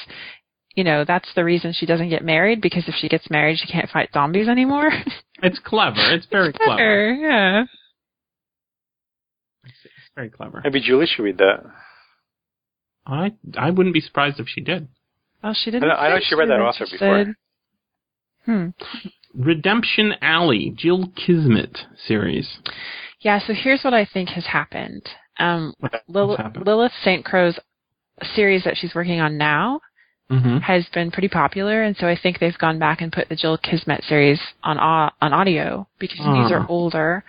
that's the reason she doesn't get married, because if she gets married, she can't fight zombies anymore. It's clever. It's very clever. Yeah. It's very clever. Maybe Julie should read that. I wouldn't be surprised if she did. Well, she didn't. I know she read that author before. Redemption Alley, Jill Kismet series. Yeah, so here's what I think has happened. Lilith St. Crow's series that she's working on now has been pretty popular, and so I think they've gone back and put the Jill Kismet series on audio because these are older.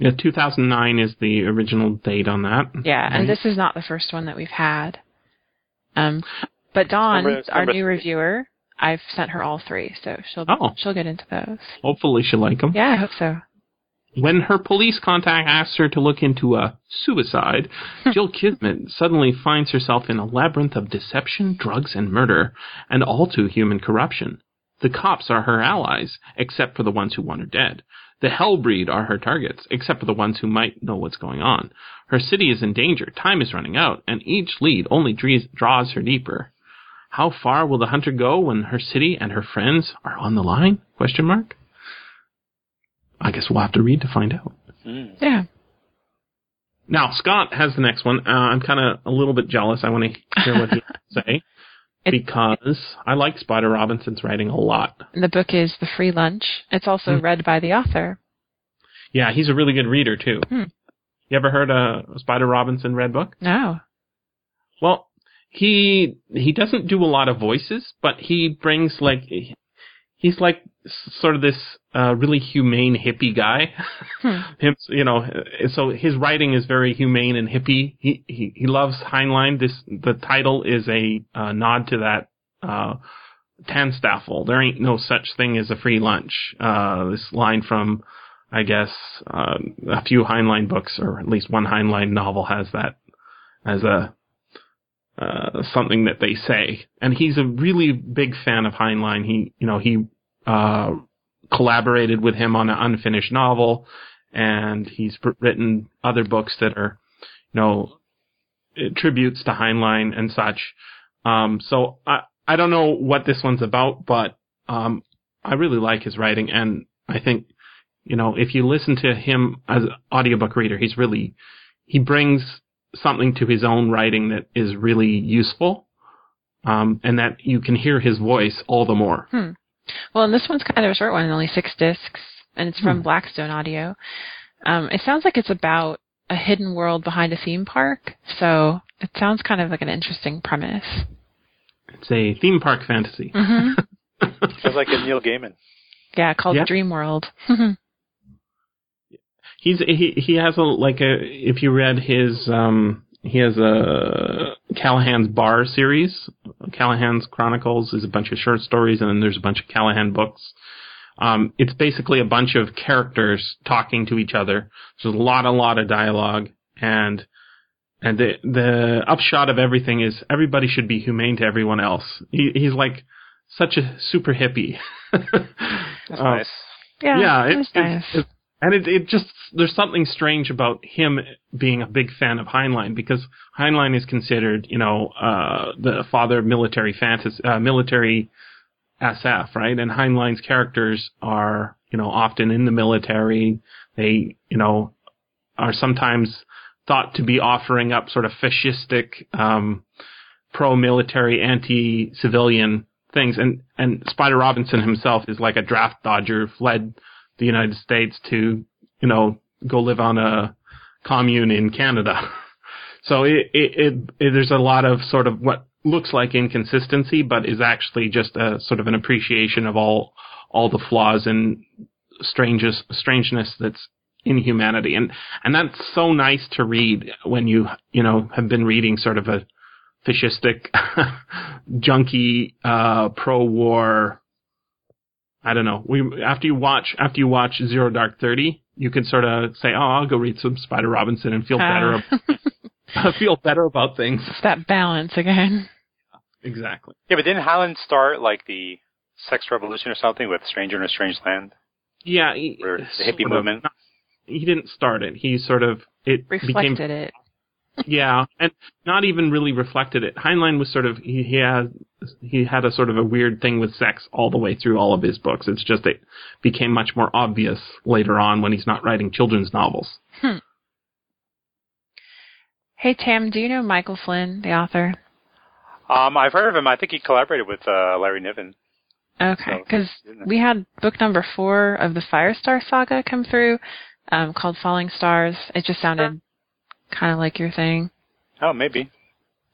2009 is the original date on that. Yeah, and this is not the first one that we've had. But Dawn, our new reviewer, I've sent her all 3, so she'll get into those. Hopefully she'll like them. Yeah, I hope so. When her police contact asks her to look into a suicide, Jill Kismet suddenly finds herself in a labyrinth of deception, drugs, and murder, and all too human corruption. The cops are her allies, except for the ones who want her dead. The Hellbreed are her targets, except for the ones who might know what's going on. Her city is in danger, time is running out, and each lead only draws her deeper. How far will the hunter go when her city and her friends are on the line? ? I guess we'll have to read to find out. Yeah. Now, Scott has the next one. I'm kind of a little bit jealous. I want to hear what he has to say. because I like Spider Robinson's writing a lot. And the book is The Free Lunch. It's also read by the author. Yeah, he's a really good reader, too. Hmm. You ever heard a Spider Robinson read book? No. Well, he doesn't do a lot of voices, but he brings, like, he's like sort of this really humane hippie guy. Him, you know, so his writing is very humane and hippie. He loves Heinlein. The title is a nod to that Tanstaffel. There ain't no such thing as a free lunch. This line from, I guess, a few Heinlein books, or at least one Heinlein novel has that as a something that they say. And he's a really big fan of Heinlein. He collaborated with him on an unfinished novel, and he's written other books that are, you know, tributes to Heinlein and such. So I don't know what this one's about, but I really like his writing, and I think, you know, if you listen to him as an audiobook reader, he brings something to his own writing that is really useful, and that you can hear his voice all the more. Well, and this one's kind of a short one, only 6 discs, and it's from Blackstone Audio. It sounds like it's about a hidden world behind a theme park, so it sounds kind of like an interesting premise. It's a theme park fantasy. Sounds like a Neil Gaiman. Yeah, called Dream World. He has if you read his, he has a Callahan's Bar series. Callahan's Chronicles is a bunch of short stories, and then there's a bunch of Callahan books. It's basically a bunch of characters talking to each other. So there's a lot of dialogue, and the upshot of everything is everybody should be humane to everyone else. He's like such a super hippie. That's nice. Yeah, it's nice. And it just, there's something strange about him being a big fan of Heinlein, because Heinlein is considered, you know, the father of military fantasy, military SF, right? And Heinlein's characters are, you know, often in the military. They, you know, are sometimes thought to be offering up sort of fascistic, pro-military, anti-civilian things. And Spider Robinson himself is like a draft dodger, fled the United States to, you know, go live on a commune in Canada. So there's a lot of sort of what looks like inconsistency, but is actually just a sort of an appreciation of all the flaws and strangeness that's in humanity. And that's so nice to read when you know, have been reading sort of a fascistic, junky, pro-war, I don't know. After you watch Zero Dark 30, you can sort of say, "Oh, I'll go read some Spider Robinson and feel better about things." It's that balance again. Exactly. Yeah, but didn't Heinlein start like the sex revolution or something with Stranger in a Strange Land? Yeah, or the hippie movement. He didn't start it. He sort of it reflected it. Yeah, and not even really reflected it. Heinlein was sort of, he had a sort of a weird thing with sex all the way through all of his books. It's just it became much more obvious later on when he's not writing children's novels. Hey, Tam, do you know Michael Flynn, the author? I've heard of him. I think he collaborated with Larry Niven. Okay, because we had book number 4 of the Firestar Saga come through, called Falling Stars. It just sounded kind of like your thing. Oh, maybe.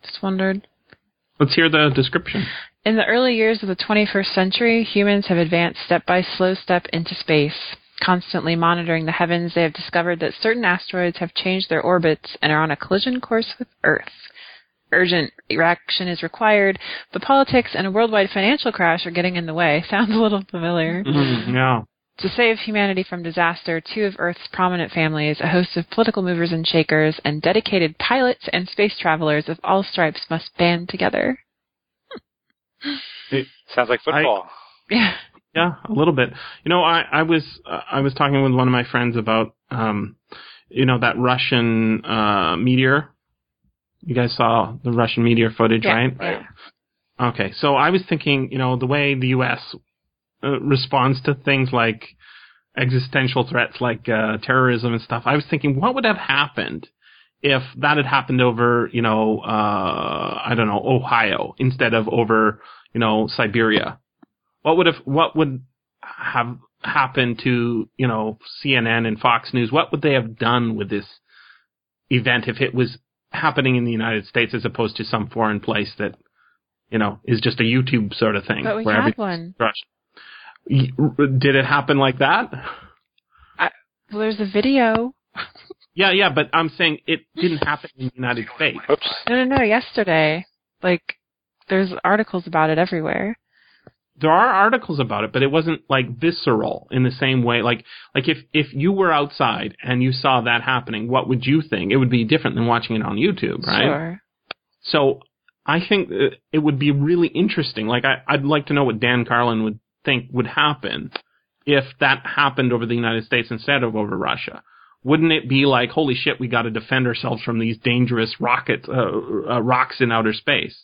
Just wondered. Let's hear the description. In the early years of the 21st century, humans have advanced step by slow step into space. Constantly monitoring the heavens, they have discovered that certain asteroids have changed their orbits and are on a collision course with Earth. Urgent action is required, but politics and a worldwide financial crash are getting in the way. Sounds a little familiar. Yeah. To save humanity from disaster, 2 of Earth's prominent families, a host of political movers and shakers, and dedicated pilots and space travelers of all stripes must band together. It sounds like football. Yeah, a little bit. You know, I was talking with one of my friends about, you know, that Russian meteor. You guys saw the Russian meteor footage, right? Yeah. Okay, so I was thinking, you know, the way the U.S. responds to things like existential threats like terrorism and stuff, I was thinking, what would have happened if that had happened over, you know, I don't know, Ohio instead of over, you know, Siberia? What would have happened to, you know, CNN and Fox News? What would they have done with this event if it was happening in the United States as opposed to some foreign place that, you know, is just a YouTube sort of thing? But we had one. Crushed. Did it happen like that? Well, there's a video. Yeah, but I'm saying it didn't happen in the United States. Oops. No, yesterday. Like, there's articles about it everywhere. There are articles about it, but it wasn't, like, visceral in the same way. Like if you were outside and you saw that happening, what would you think? It would be different than watching it on YouTube, right? Sure. So I think it would be really interesting. Like, I'd like to know what Dan Carlin would think would happen if that happened over the United States instead of over Russia. Wouldn't it be like, holy shit, we got to defend ourselves from these dangerous rocks in outer space,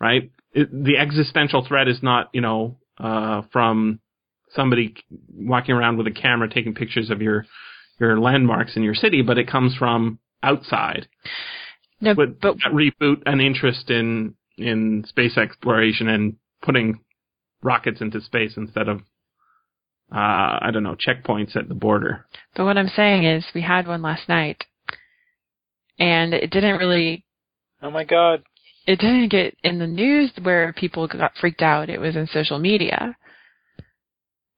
right? The existential threat is not, you know, from somebody walking around with a camera taking pictures of your landmarks in your city, but it comes from outside. No, but that reboot an interest in space exploration and putting rockets into space instead of, I don't know, checkpoints at the border. But what I'm saying is we had one last night, and it didn't really... Oh, my God. It didn't get in the news where people got freaked out. It was in social media.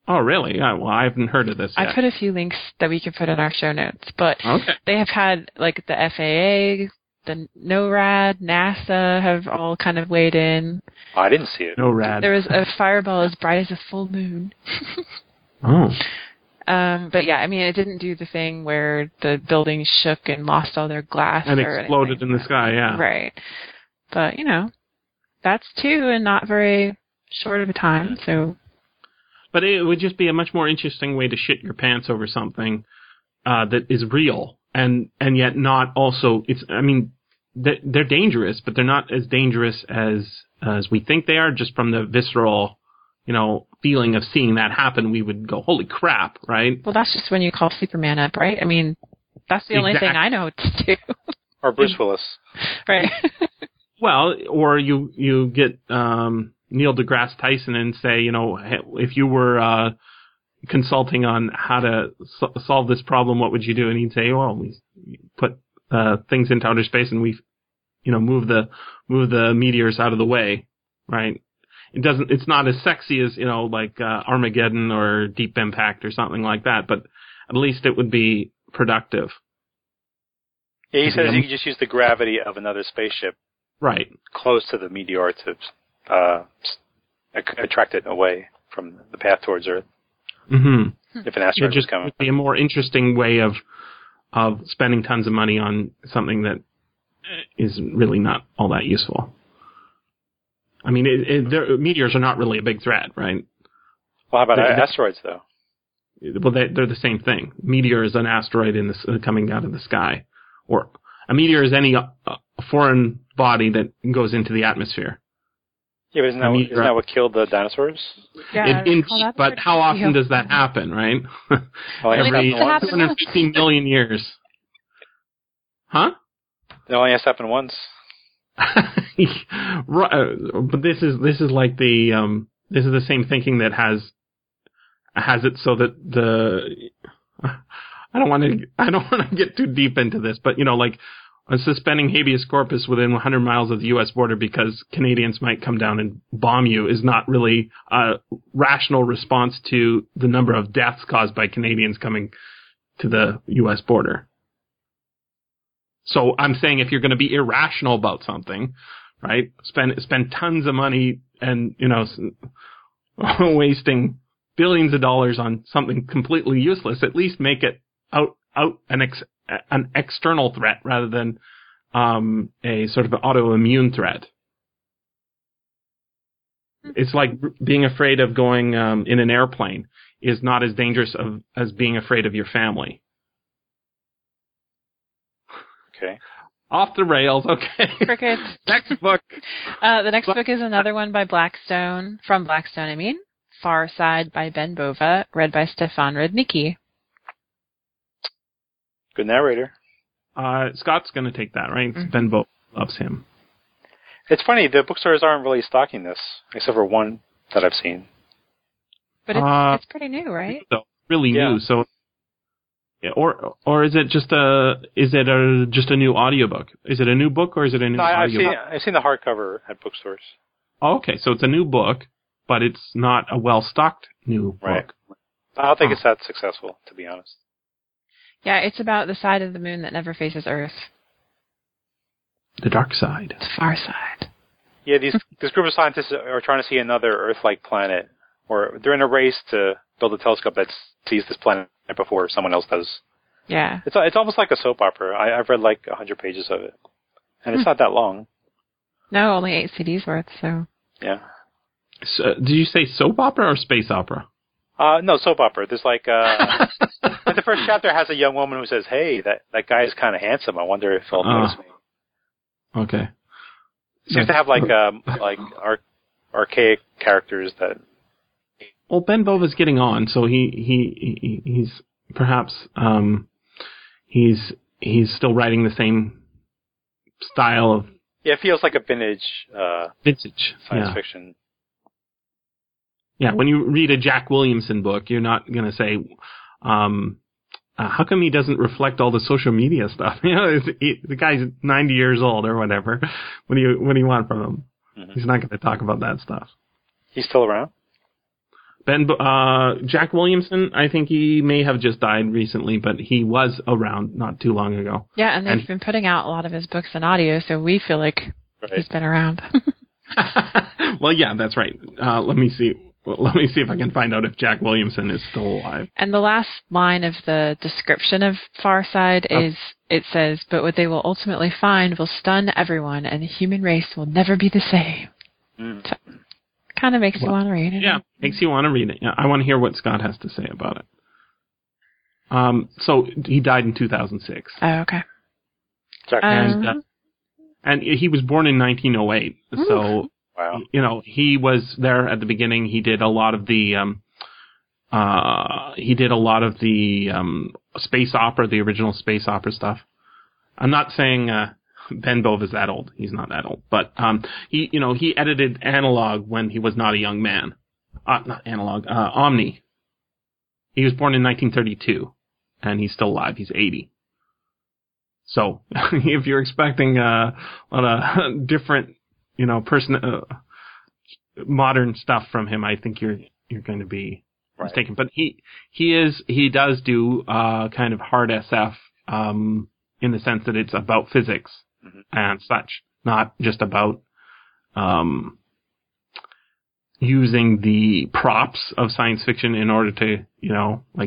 Oh, really? Yeah, well, I haven't heard of this yet. I put a few links that we can put in our show notes, but They have had, like, the FAA, the NORAD, NASA have all kind of weighed in. I didn't see it. NORAD. There was a fireball as bright as a full moon. Oh. But yeah, I mean, it didn't do the thing where the buildings shook and lost all their glass and or exploded anything in the sky. Yeah. Right. But you know, that's two and not very short of a time. So. But it would just be a much more interesting way to shit your pants over something that is real. And yet not also, it's, I mean, they're dangerous, but they're not as dangerous as we think they are. Just from the visceral, you know, feeling of seeing that happen, we would go, holy crap, right? Well, that's just when you call Superman up, right? I mean, that's the only thing I know to do. Or Bruce Willis. Right. Well, or you get Neil deGrasse Tyson and say, you know, if you were, consulting on how to solve this problem, what would you do? And he'd say, well, we put things into outer space and we, you know, move the meteors out of the way, right? It's not as sexy as, you know, like Armageddon or Deep Impact or something like that, but at least it would be productive. Yeah, he says you can just use the gravity of another spaceship, right, close to the meteor to attract it away from the path towards Earth. Mm-hmm. If an asteroid was coming. It would be a more interesting way of spending tons of money on something that is really not all that useful. I mean, meteors are not really a big threat, right? Well, how about asteroids, though? Well, they're the same thing. Meteor is an asteroid coming out of the sky. Or a meteor is any foreign body that goes into the atmosphere. Yeah, but isn't that what killed the dinosaurs? Yeah, but how often does that happen, right? Well, every 150 million years. Huh? It only has happened once. But this is like the this is the same thinking that has it so that the I don't want to get too deep into this, but you know, like, suspending habeas corpus within 100 miles of the U.S. border because Canadians might come down and bomb you is not really a rational response to the number of deaths caused by Canadians coming to the U.S. border. So I'm saying if you're going to be irrational about something, right, spend tons of money and, you know, wasting billions of dollars on something completely useless, at least make it out an external threat rather than a sort of an autoimmune threat. It's like being afraid of going in an airplane is not as dangerous as being afraid of your family. Okay. Off the rails, okay. Cricket. Next book. The next book is another one by Blackstone, Far Side by Ben Bova, read by Stefan Rudnicki. Good narrator. Scott's going to take that, right? Mm-hmm. Ben Vogt loves him. It's funny, the bookstores aren't really stocking this, except for one that I've seen. But it's pretty new, right? So, really new. So, yeah, or is it just a new audiobook? Is it a new book or is it a new audiobook? I've seen the hardcover at bookstores. Oh, okay, so it's a new book, but it's not a well-stocked new book. I don't think it's that successful, to be honest. Yeah, it's about the side of the moon that never faces Earth. The dark side. The far side. Yeah, this group of scientists are trying to see another Earth-like planet, or they're in a race to build a telescope that sees this planet before someone else does. Yeah. It's almost like a soap opera. I've read like 100 pages of it, and it's not that long. No, only 8 CDs worth, so. Yeah. So, did you say soap opera or space opera? No, soap opera. There's like the first chapter has a young woman who says, "Hey, that guy is kind of handsome. I wonder if he'll notice me." Okay. Seems to have like archaic characters that. Well, Ben Vogt is getting on, so he's perhaps he's still writing the same style of. Yeah, it feels like a vintage science fiction. Yeah, when you read a Jack Williamson book, you're not going to say, how come he doesn't reflect all the social media stuff? You know, the guy's 90 years old or whatever. What do you want from him? Mm-hmm. He's not going to talk about that stuff. He's still around? Jack Williamson, I think he may have just died recently, but he was around not too long ago. Yeah, and they've been putting out a lot of his books and audio, so we feel like he's been around. Well, yeah, that's right. Let me see if I can find out if Jack Williamson is still alive. And the last line of the description of Farside is, it says, "But what they will ultimately find will stun everyone, and the human race will never be the same." Mm. So, kind of makes you want to read it. Yeah, makes you want to read it. Yeah, I want to hear what Scott has to say about it. So he died in 2006. Oh, okay. Jack and he was born in 1908, so... Wow. You know, he was there at the beginning. He did a lot of the space opera, the original space opera stuff. I'm not saying Ben Vogt is that old. He's not that old, but he edited Analog when he was not a young man. Not Analog, Omni. He was born in 1932, and he's still alive. He's 80. So if you're expecting a lot of different modern stuff from him, I think you're going to be mistaken. But he does do kind of hard SF in the sense that it's about physics and such, not just about using the props of science fiction in order to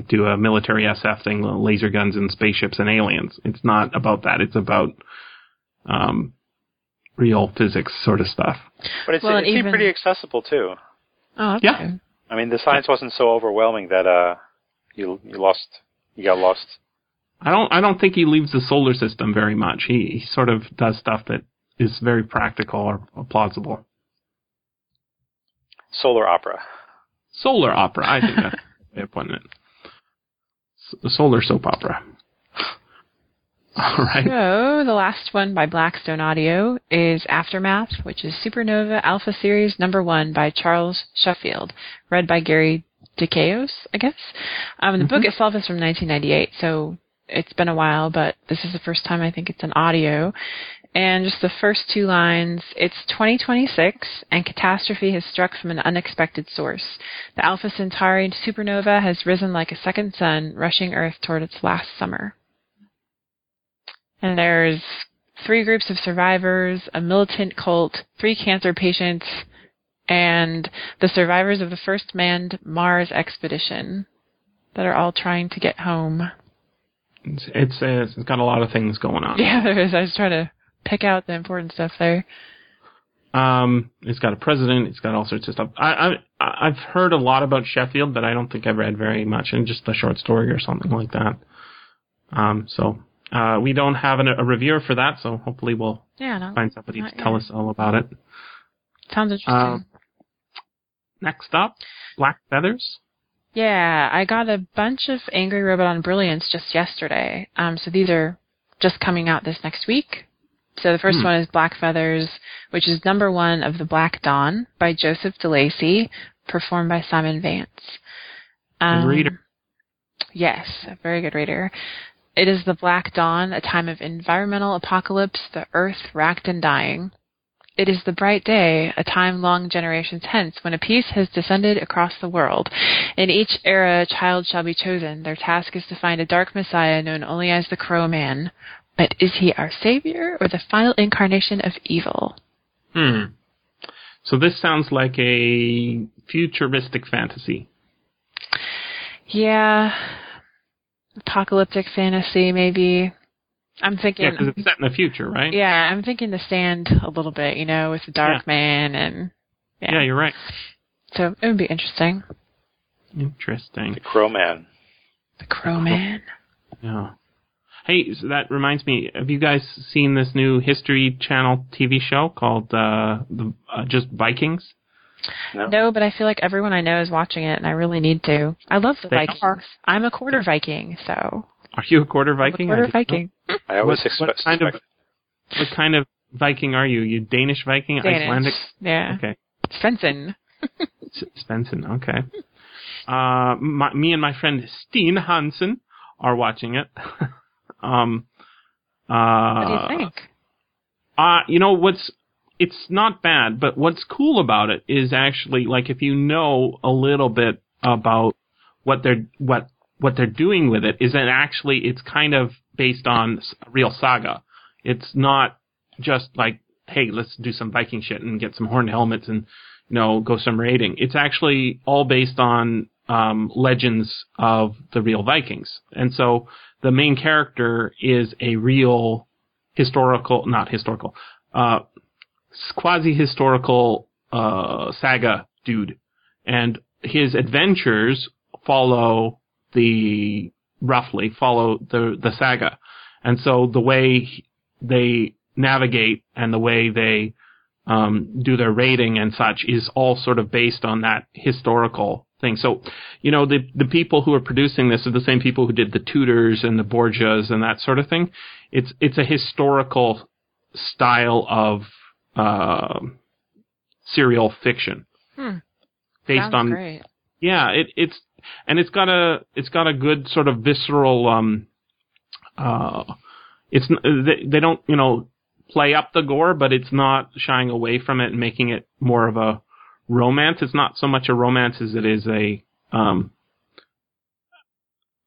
do a military SF thing, laser guns and spaceships and aliens. It's not about that. It's about real physics sort of stuff. But it seemed pretty accessible, too. Oh, okay. Yeah. I mean, the science wasn't so overwhelming that you got lost. I don't think he leaves the solar system very much. He sort of does stuff that is very practical or plausible. Solar opera. I think that's the way of putting it. Solar soap opera. All right. So the last one by Blackstone Audio is Aftermath, which is Supernova Alpha Series Number 1 by Charles Sheffield, read by Gary DeCaios, I guess. The book itself is from 1998, so it's been a while, but this is the first time I think it's an audio. And just the first two lines, it's 2026, and catastrophe has struck from an unexpected source. The Alpha Centauri supernova has risen like a second sun, rushing Earth toward its last summer. And there's 3 groups of survivors, a militant cult, 3 cancer patients, and the survivors of the first manned Mars expedition that are all trying to get home. It's got a lot of things going on. Yeah, there is. I was trying to pick out the important stuff there. It's got a president. It's got all sorts of stuff. I've heard a lot about Sheffield, but I don't think I've read very much, and just a short story or something like that. We don't have a reviewer for that, so hopefully we'll find somebody to tell us all about it. Sounds interesting. Next up, Black Feathers. Yeah, I got a bunch of Angry Robot on Brilliance just yesterday. So these are just coming out this next week. So the first one is Black Feathers, which is number one of The Black Dawn by Joseph DeLacy, performed by Simon Vance. Reader. Yes, a very good reader. It is The Black Dawn, a time of environmental apocalypse, the earth racked and dying. It is the bright day, a time long generations hence, when a peace has descended across the world. In each era, a child shall be chosen. Their task is to find a dark messiah known only as the Crow Man. But is he our savior or the final incarnation of evil? So this sounds like a futuristic fantasy. Yeah. Apocalyptic fantasy, maybe. I'm thinking... Yeah, because it's set in the future, right? Yeah, I'm thinking The Stand a little bit, you know, with the Dark Man and... Yeah, you're right. So it would be interesting. Interesting. The Crow Man. The Crow Man. Yeah. Hey, so that reminds me, have you guys seen this new History Channel TV show called just Vikings? No, but I feel like everyone I know is watching it, and I really need to. I love the Vikings. I'm a quarter Viking, so... Are you a quarter Viking? I'm a quarter Viking. I always expect... What kind of Viking are you? You Danish Viking? Danish. Icelandic? Yeah. Okay. Svensson. Svensson, okay. Me and my friend Steen Hansen are watching it. What do you think? You know, it's not bad, but what's cool about it is actually, like, if you know a little bit about what they're doing with it, is that actually it's kind of based on a real saga. It's not just like, hey, let's do some Viking shit and get some horned helmets and, you know, go some raiding. It's actually all based on legends of the real Vikings. And so the main character is a real quasi-historical saga dude. And his adventures follow the saga. And so the way they navigate and the way they do their raiding and such is all sort of based on that historical thing. So, you know, the people who are producing this are the same people who did the Tudors and the Borgias and that sort of thing. It's a historical style of serial fiction. Based Sounds on great. Yeah, it's got a good sort of visceral they don't, you know, play up the gore, but it's not shying away from it and making it more of a romance. It's not so much a romance as it is a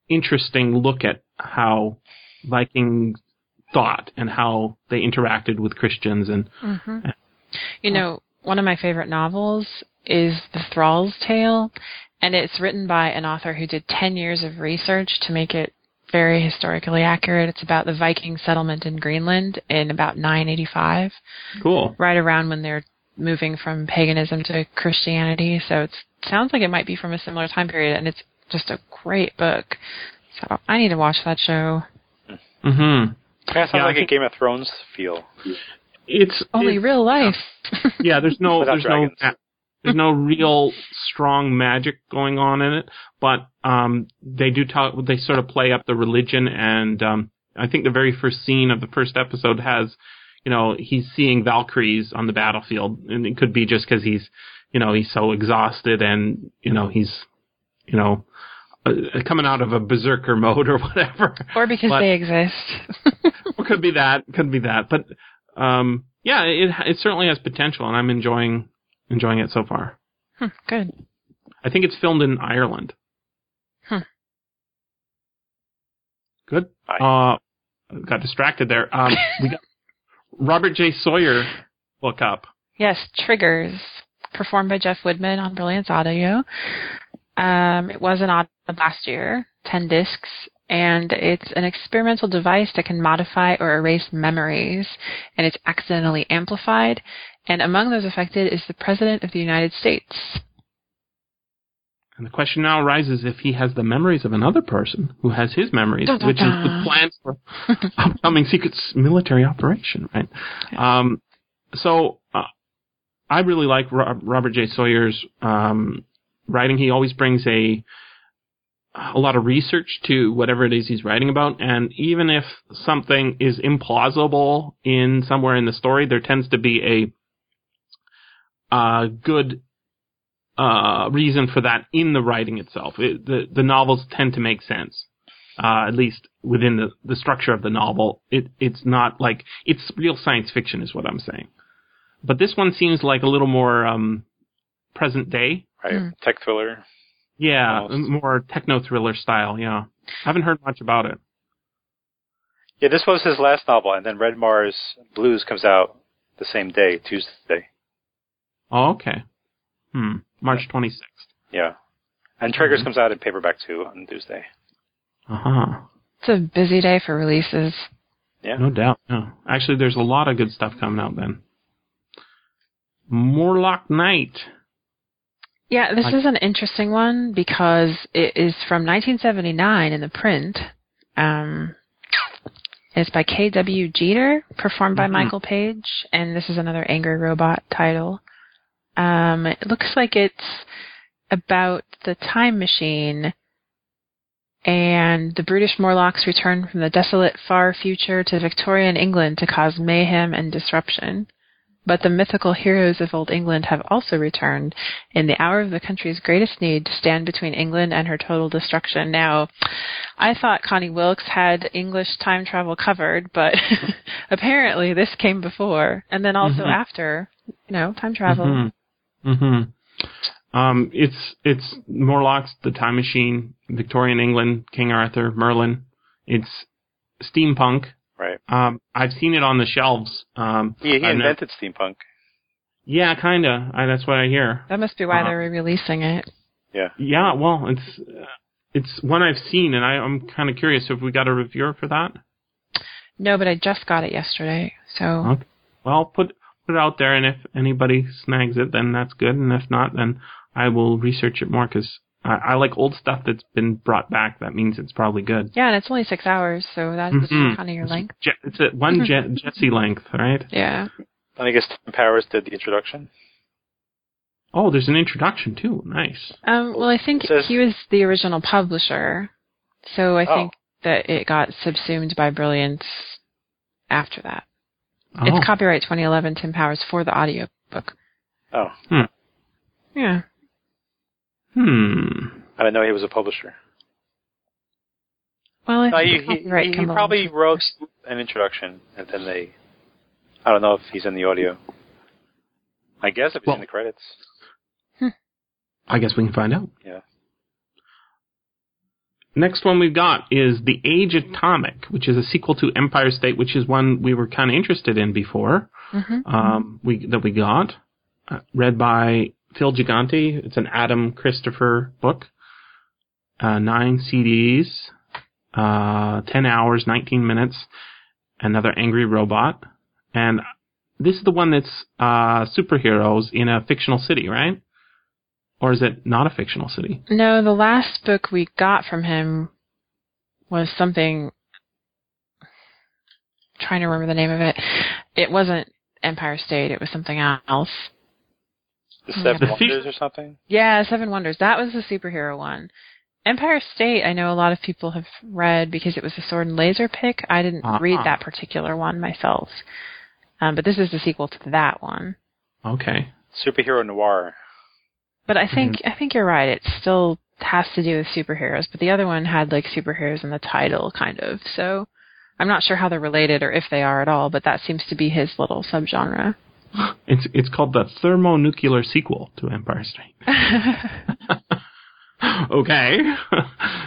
interesting look at how Vikings thought and how they interacted with Christians and, and you know, one of my favorite novels is The Thrall's Tale, and it's written by an author who did 10 years of research to make it very historically accurate. It's about the Viking settlement in Greenland in about 985. Cool. Right around when they're moving from paganism to Christianity. So it sounds like it might be from a similar time period, and it's just a great book. So I need to watch that show. Mm-hmm. Kind of sounds like a Game of Thrones feel. It's only real life. Yeah, there's no real strong magic going on in it, but they do talk. They sort of play up the religion, and I think the very first scene of the first episode has, you know, he's seeing Valkyries on the battlefield, and it could be just because he's, you know, he's so exhausted, and you know he's, you know, coming out of a berserker mode or whatever, or because they exist. Could be that. But yeah, it certainly has potential, and I'm enjoying it so far. Good. I think it's filmed in Ireland. Good. Got distracted there. We got Robert J. Sawyer book up. Yes, Triggers, performed by Jeff Woodman on Brilliance Audio. It was an odd last year, 10 discs, and it's an experimental device that can modify or erase memories, and it's accidentally amplified. And among those affected is the President of the United States. And the question now arises if he has the memories of another person who has his memories, which is the plan for upcoming secret military operation, right? Yeah. So I really like Robert J. Sawyer's writing. He always brings a a lot of research to whatever it is he's writing about. And even if something is implausible in somewhere in the story, there tends to be a good reason for that in the writing itself. The novels tend to make sense, at least within the structure of the novel. It's not like it's real science fiction is what I'm saying. But this one seems like a little more present day. Right. Mm. Tech thriller. Yeah, almost. More techno thriller style. Yeah, I haven't heard much about it. Yeah, this was his last novel, and then Red Mars Blues comes out the same day, Tuesday. Oh, okay. March 26th. Yeah, and Triggers comes out in paperback too on Tuesday. It's a busy day for releases. Yeah, no doubt. Yeah. Actually, there's a lot of good stuff coming out then. Morlock Knight. Yeah, this is an interesting one because it is from 1979 in the print. It's by K.W. Jeter, performed by Michael Page, and this is another Angry Robot title. It looks like it's about the time machine and the brutish Morlocks return from the desolate far future to Victorian England to cause mayhem and disruption. But the mythical heroes of old England have also returned in the hour of the country's greatest need to stand between England and her total destruction. Now, I thought Connie Wilkes had English time travel covered, but apparently this came before and then also after, time travel. It's Morlocks, the Time Machine, Victorian England, King Arthur, Merlin. It's steampunk. Right. I've seen it on the shelves. He invented steampunk. Yeah, kind of. That's what I hear. That must be why they're re-releasing it. Yeah. Yeah, well, it's one I've seen, and I'm kind of curious. Have we got a reviewer for that? No, but I just got it yesterday, so... Okay. Well, put it out there, and if anybody snags it, then that's good, and if not, then I will research it more, because I like old stuff that's been brought back. That means it's probably good. Yeah, and it's only 6 hours, so that's kind of your length. It's at one Jesse length, right? Yeah. I guess Tim Powers did the introduction. Oh, there's an introduction, too. Nice. Well, I think he was the original publisher, so I think that it got subsumed by Brilliance after that. Oh. It's copyright 2011 Tim Powers for the audiobook. Oh. Hmm. Yeah. I didn't know he was a publisher. Well, he probably wrote an introduction, and then I don't know if he's in the audio. I guess if he's in the credits. I guess we can find out. Yeah. Next one we've got is The Age Atomic, which is a sequel to Empire State, which is one we were kind of interested in before, we got, read by Phil Gigante. It's an Adam Christopher book. 9 CDs, 10 hours, 19 minutes, another Angry Robot. And this is the one that's superheroes in a fictional city, right? Or is it not a fictional city? No, the last book we got from him was something... I'm trying to remember the name of it. It wasn't Empire State. It was something else. The Seven Wonders or something? Yeah, Seven Wonders. That was the superhero one. Empire State, I know a lot of people have read because it was a sword and laser pick. I didn't read that particular one myself. But this is the sequel to that one. Okay. Superhero noir. But I think I think you're right. It still has to do with superheroes. But the other one had like superheroes in the title, kind of. So I'm not sure how they're related or if they are at all, but that seems to be his little subgenre. It's called the thermonuclear sequel to Empire State. Okay.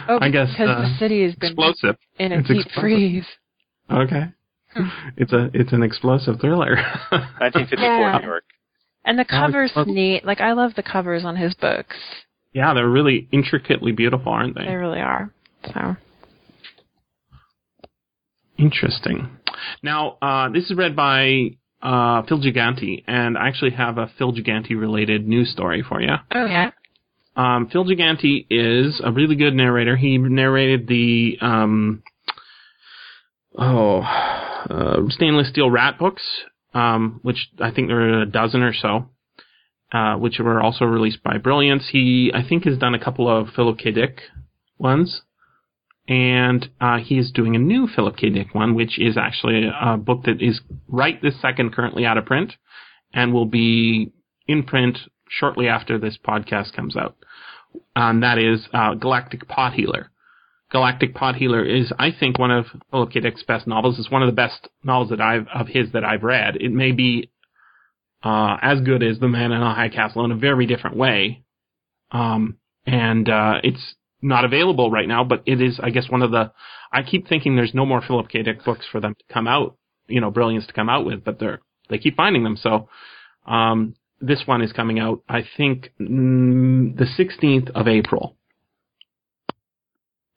Oh, I guess because the city has been explosive. In a deep freeze. Okay. It's an explosive thriller. 1954 New York. And the cover's neat. Like I love the covers on his books. Yeah, they're really intricately beautiful, aren't they? They really are. So interesting. Now, this is read by Phil Gigante, and I actually have a Phil Gigante-related news story for you. Oh, yeah? Phil Gigante is a really good narrator. He narrated the stainless steel rat books, which I think there were a dozen or so, which were also released by Brilliance. He, I think, has done a couple of Philip K. Dick ones. And he is doing a new Philip K. Dick one, which is actually a book that is right this second currently out of print and will be in print shortly after this podcast comes out. And that is Galactic Pot Healer. Galactic Pot Healer is, I think, one of Philip K. Dick's best novels. It's one of the best novels of his that I've read. It may be as good as The Man in the High Castle in a very different way. It's not available right now, but it is, I guess, one of the... I keep thinking there's no more Philip K. Dick books for them to come out, Brilliance to come out with, but they keep finding them. So this one is coming out, I think, the 16th of April.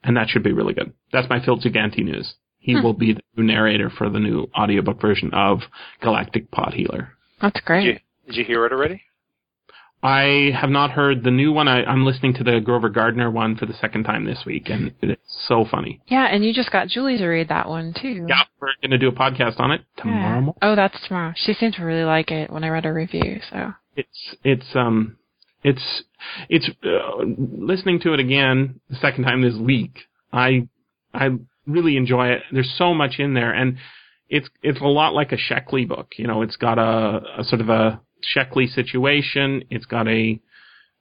And that should be really good. That's my Phil Giganti news. He will be the new narrator for the new audiobook version of Galactic Pot Healer. That's great. Did you hear it already? I have not heard the new one. I'm listening to the Grover Gardner one for the second time this week, and it's so funny. Yeah, and you just got Julie to read that one, too. Yeah, we're going to do a podcast on it tomorrow morning. Oh, that's tomorrow. She seemed to really like it when I read her review, so... It's listening to it again the second time this week. I really enjoy it. There's so much in there, and it's a lot like a Sheckley book. It's got a sort of a Sheckley situation. It's got a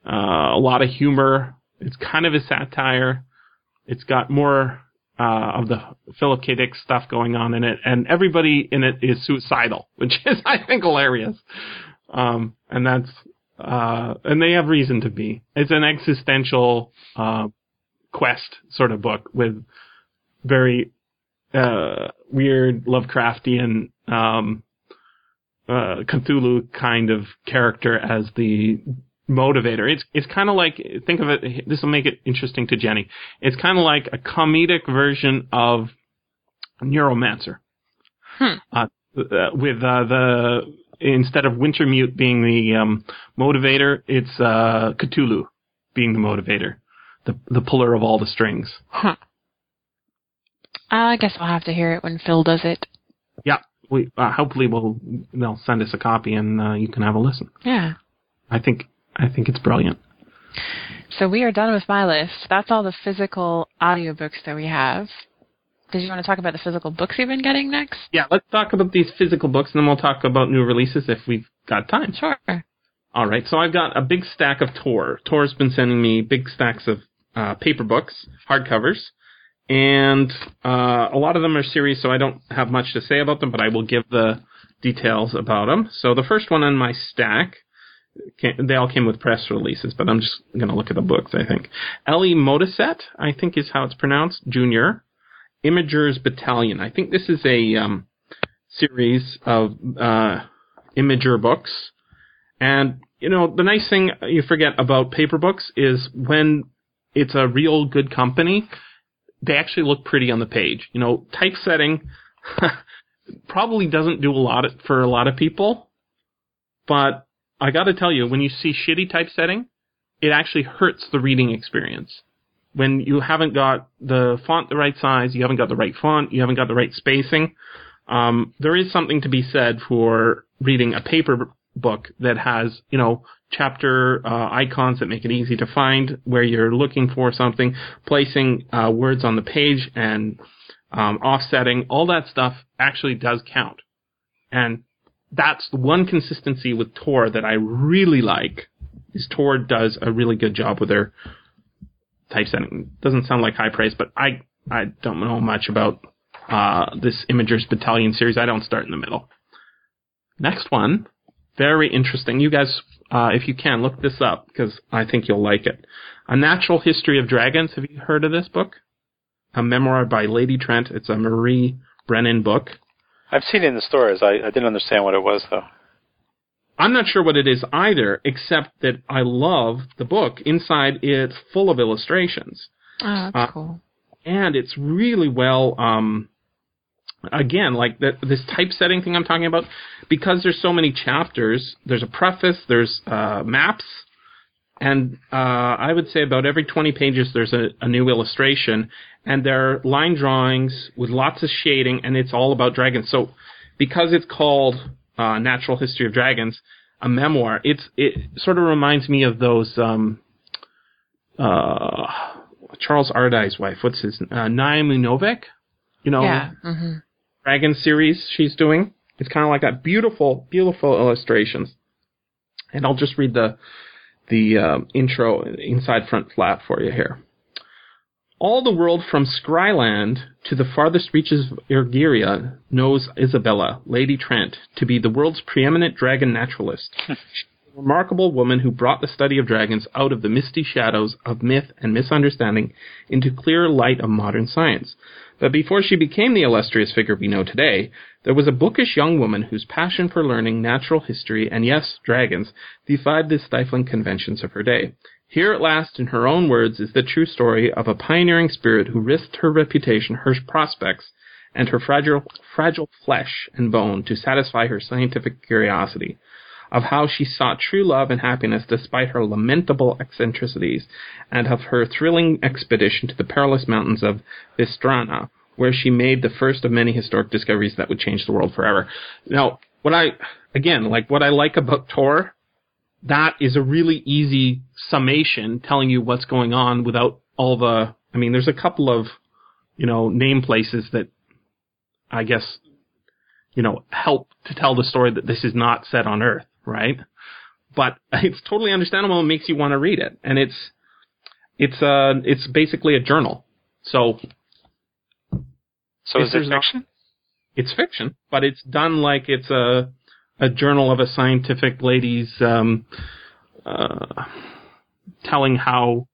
lot of humor. It's kind of a satire. It's got more of the Philip K. Dick stuff going on in it, and everybody in it is suicidal, which is, I think, hilarious. And that's and they have reason to be. It's an existential quest sort of book with very weird Lovecraftian Cthulhu kind of character as the motivator. It's kind of like, think of it, this will make it interesting to Jenny. It's kind of like a comedic version of Neuromancer. Instead of Wintermute being the motivator, it's Cthulhu being the motivator, the puller of all the strings. I guess I'll have to hear it when Phil does it. Yeah. We hopefully they'll send us a copy and you can have a listen. Yeah. I think it's brilliant. So we are done with my list. That's all the physical audiobooks that we have. Did you want to talk about the physical books you've been getting next? Yeah, let's talk about these physical books, and then we'll talk about new releases if we've got time. Sure. All right, so I've got a big stack of Tor. Tor's been sending me big stacks of paper books, hardcovers, and a lot of them are series, so I don't have much to say about them, but I will give the details about them. So the first one on my stack, they all came with press releases, but I'm just going to look at the books, I think. Elie Modisette, I think is how it's pronounced, Jr., Imager's Battalion. I think this is a series of Imager books. And, the nice thing you forget about paper books is when it's a real good company, they actually look pretty on the page. Typesetting probably doesn't do for a lot of people. But I got to tell you, when you see shitty typesetting, it actually hurts the reading experience. When you haven't got the font the right size, you haven't got the right font, you haven't got the right spacing, there is something to be said for reading a paper book that has, chapter icons that make it easy to find where you're looking for something, placing words on the page and offsetting. All that stuff actually does count. And that's the one consistency with Tor that I really like, is Tor does a really good job with their typesetting. Doesn't sound like high praise, but I don't know much about this Imager's Battalion series. I don't start in the middle. Next one, very interesting. You guys, if you can, look this up because I think you'll like it. A Natural History of Dragons. Have you heard of this book? A memoir by Lady Trent. It's a Marie Brennan book. I've seen it in the stores. I didn't understand what it was, though. I'm not sure what it is either, except that I love the book. Inside, it's full of illustrations. Oh, that's cool. And it's really well, again, like this typesetting thing I'm talking about, because there's so many chapters, there's a preface, there's maps, and I would say about every 20 pages there's a new illustration, and there are line drawings with lots of shading, and it's all about dragons. So because it's called... Natural History of Dragons, a memoir. It sort of reminds me of those Charles Ardai's wife. What's his name? Naomi Novik? You know, Dragon series she's doing. It's kind of like that. Beautiful, beautiful illustrations. And I'll just read the intro inside front flap for you here. All the world from Scryland to the farthest reaches of Ergeria knows Isabella, Lady Trent, to be the world's preeminent dragon naturalist. She's a remarkable woman who brought the study of dragons out of the misty shadows of myth and misunderstanding into clear light of modern science. But before she became the illustrious figure we know today, there was a bookish young woman whose passion for learning natural history and, yes, dragons, defied the stifling conventions of her day. Here at last, in her own words, is the true story of a pioneering spirit who risked her reputation, her prospects, and her fragile flesh and bone to satisfy her scientific curiosity, of how she sought true love and happiness despite her lamentable eccentricities, and of her thrilling expedition to the perilous mountains of Vistrana, where she made the first of many historic discoveries that would change the world forever. Now, what I like about Tor, that is a really easy summation telling you what's going on without all the, I mean, there's a couple of, name places that I guess, help to tell the story that this is not set on Earth, right? But it's totally understandable and makes you want to read it. And it's basically a journal. So is it fiction? It's fiction, but it's done like it's a journal of a scientific lady's telling how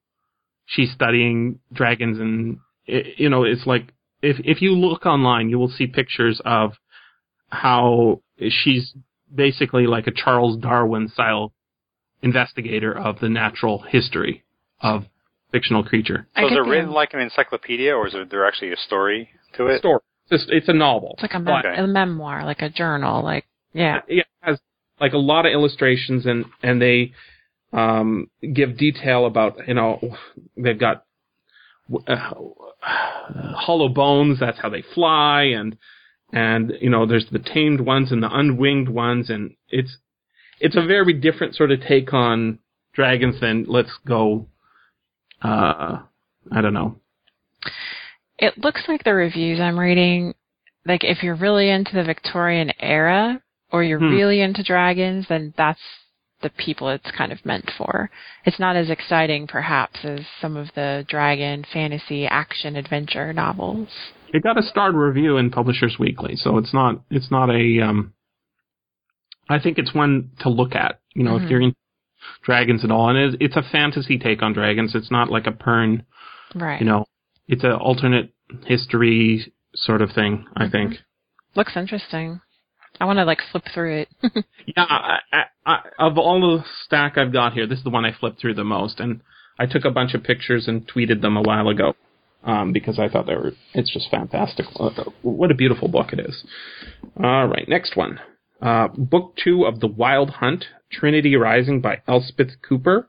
she's studying dragons, and it's like if you look online, you will see pictures of how she's basically like a Charles Darwin-style investigator of the natural history of fictional creature. So is it written like an encyclopedia, or is there actually a story to it? It's a novel. It's like a memoir, like a journal, like yeah. It has like a lot of illustrations, and they give detail about they've got hollow bones. That's how they fly, and there's the tamed ones and the unwinged ones, and it's a very different sort of take on dragons than let's go. I don't know. It looks like the reviews I'm reading, like if you're really into the Victorian era or you're really into dragons, then that's the people it's kind of meant for. It's not as exciting, perhaps, as some of the dragon fantasy action adventure novels. It got a starred review in Publishers Weekly, so it's not a. I think it's one to look at. If you're into dragons at all, and it's a fantasy take on dragons. It's not like a Pern, right? It's an alternate history sort of thing. I think looks interesting. I want to flip through it. Yeah, I, of all the stack I've got here, this is the one I flipped through the most, and I took a bunch of pictures and tweeted them a while ago because I thought it's just fantastic. What a beautiful book it is. All right, next one. Book 2 of The Wild Hunt, Trinity Rising by Elspeth Cooper.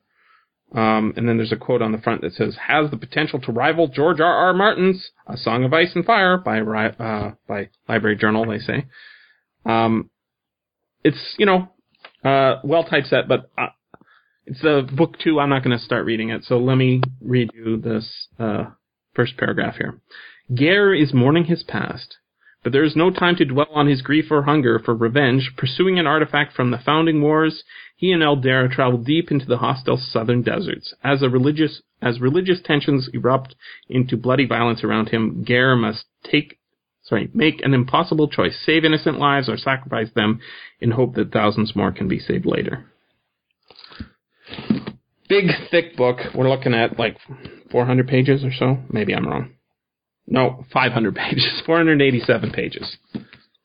And then there's a quote on the front that says, has the potential to rival George R.R. Martin's A Song of Ice and Fire by Library Journal, they say. It's, well typeset, but it's the book 2. I'm not going to start reading it, so let me read you this first paragraph here. Gare is mourning his past, but there is no time to dwell on his grief or hunger for revenge. Pursuing an artifact from the Founding Wars, he and Eldera travel deep into the hostile southern deserts. As religious tensions erupt into bloody violence around him, Gare must make an impossible choice, save innocent lives or sacrifice them in hope that thousands more can be saved later. Big, thick book. We're looking at 400 pages or so. Maybe I'm wrong. No, 500 pages, 487 pages.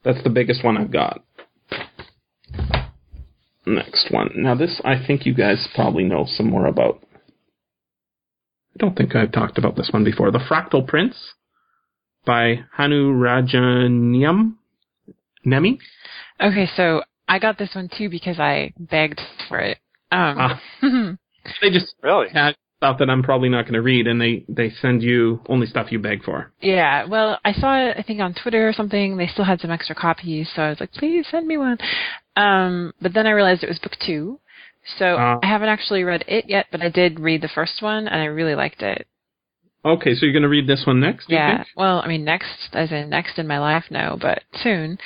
That's the biggest one I've got. Next one. Now this, I think you guys probably know some more about. I don't think I've talked about this one before. The Fractal Prince by Hanu Rajaniam Nemi. Okay, so I got this one too because I begged for it. They just really stuff that I'm probably not going to read, and they send you only stuff you beg for. Yeah, well, I saw it, I think, on Twitter or something. They still had some extra copies, so I was like, please send me one. But then I realized it was book 2, so I haven't actually read it yet, but I did read the first one, and I really liked it. Okay, so you're going to read this one next? Yeah. Well, I mean, next, as in next in my life, no, but soon.